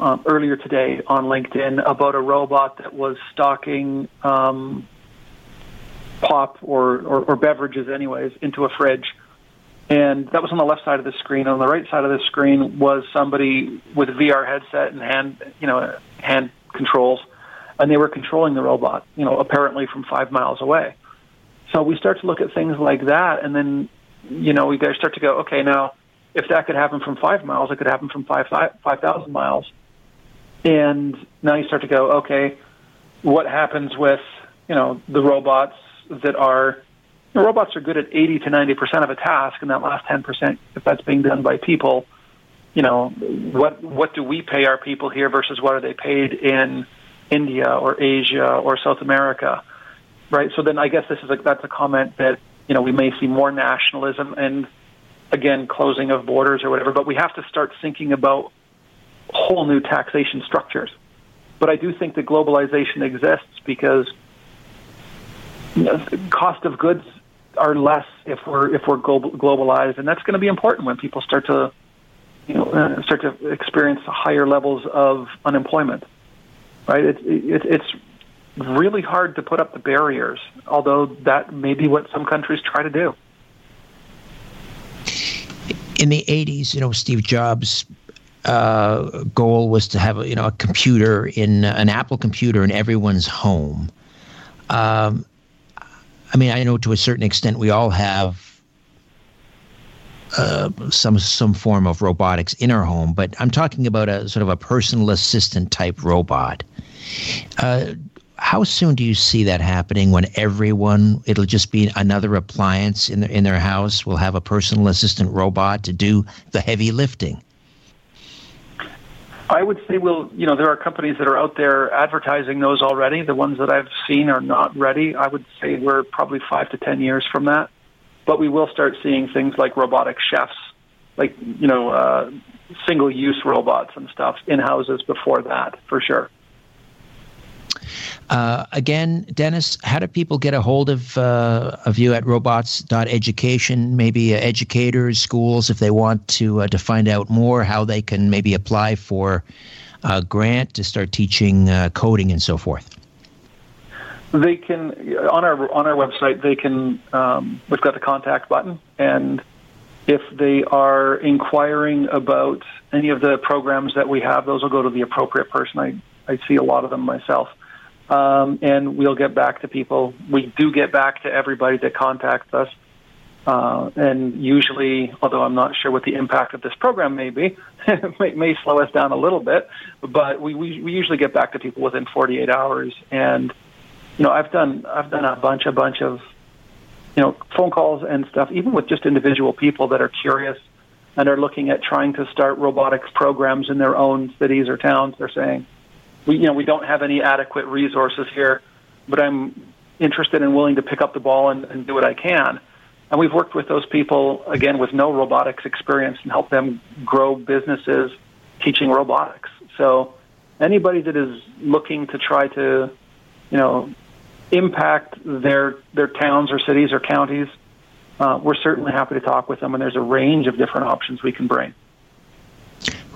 earlier today on LinkedIn about a robot that was stocking pop or beverages, anyways, into a fridge. And that was on the left side of the screen. On the right side of the screen was somebody with a VR headset and hand controls, and they were controlling the robot, you know, apparently from 5 miles away. So we start to look at things like that, and then, you know, we start to go, okay, now, if that could happen from 5 miles, it could happen from 5,000 miles. And now you start to go, okay, what happens with, you know, the robots that are... The robots are good at 80 to 90% of a task, and that last 10%, if that's being done by people, you know, what do we pay our people here versus what are they paid in India or Asia or South America, right? So then I guess that's a comment that, you know, we may see more nationalism and, again, closing of borders or whatever, but we have to start thinking about whole new taxation structures. But I do think that globalization exists because, you know, cost of goods are less if we're globalized, and that's going to be important when people start to, you know, start to experience higher levels of unemployment. Right? It's really hard to put up the barriers, although that may be what some countries try to do. In the 80s, you know, Steve Jobs' goal was to have, you know, an Apple computer in everyone's home. I mean, I know to a certain extent we all have some form of robotics in our home, but I'm talking about a sort of a personal assistant type robot. How soon do you see that happening? When it'll just be another appliance in their house will have a personal assistant robot to do the heavy lifting? I would say, well, you know, there are companies that are out there advertising those already. The ones that I've seen are not ready. I would say we're probably 5 to 10 years from that. But we will start seeing things like robotic chefs, like, you know, single-use robots and stuff in houses before that, for sure. Again, Dennis, how do people get a hold of you at Robots.Education? Maybe educators, schools, if they want to find out more, how they can maybe apply for a grant to start teaching coding and so forth. They can on our website. They can. We've got the contact button, and if they are inquiring about any of the programs that we have, those will go to the appropriate person. I see a lot of them myself. And we'll get back to people. We do get back to everybody that contacts us. And usually, although I'm not sure what the impact of this program may be, it may slow us down a little bit, but we usually get back to people within 48 hours. And, you know, I've done a bunch of, you know, phone calls and stuff, even with just individual people that are curious and are looking at trying to start robotics programs in their own cities or towns. They're saying, we don't have any adequate resources here, but I'm interested and willing to pick up the ball and do what I can. And we've worked with those people, again, with no robotics experience, and helped them grow businesses teaching robotics. So anybody that is looking to try to, you know, impact their towns or cities or counties, we're certainly happy to talk with them, and there's a range of different options we can bring.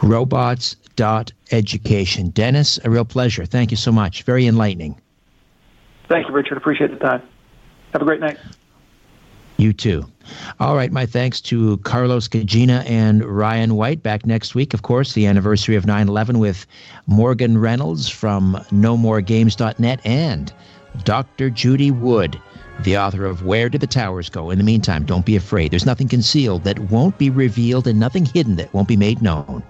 Robots.education. Dennis, a real pleasure. Thank you so much. Very enlightening. Thank you, Richard. Appreciate the time. Have a great night. You too. All right, my thanks to Carlos Cagina and Ryan White. Back next week, of course, the anniversary of 9/11 with Morgan Reynolds from nomoregames.net and Dr. Judy Wood, the author of Where Did the Towers Go? In the meantime, don't be afraid. There's nothing concealed that won't be revealed and nothing hidden that won't be made known.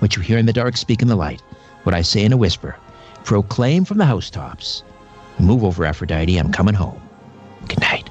What you hear in the dark, speak in the light. What I say in a whisper, proclaim from the housetops. Move over, Aphrodite. I'm coming home. Good night.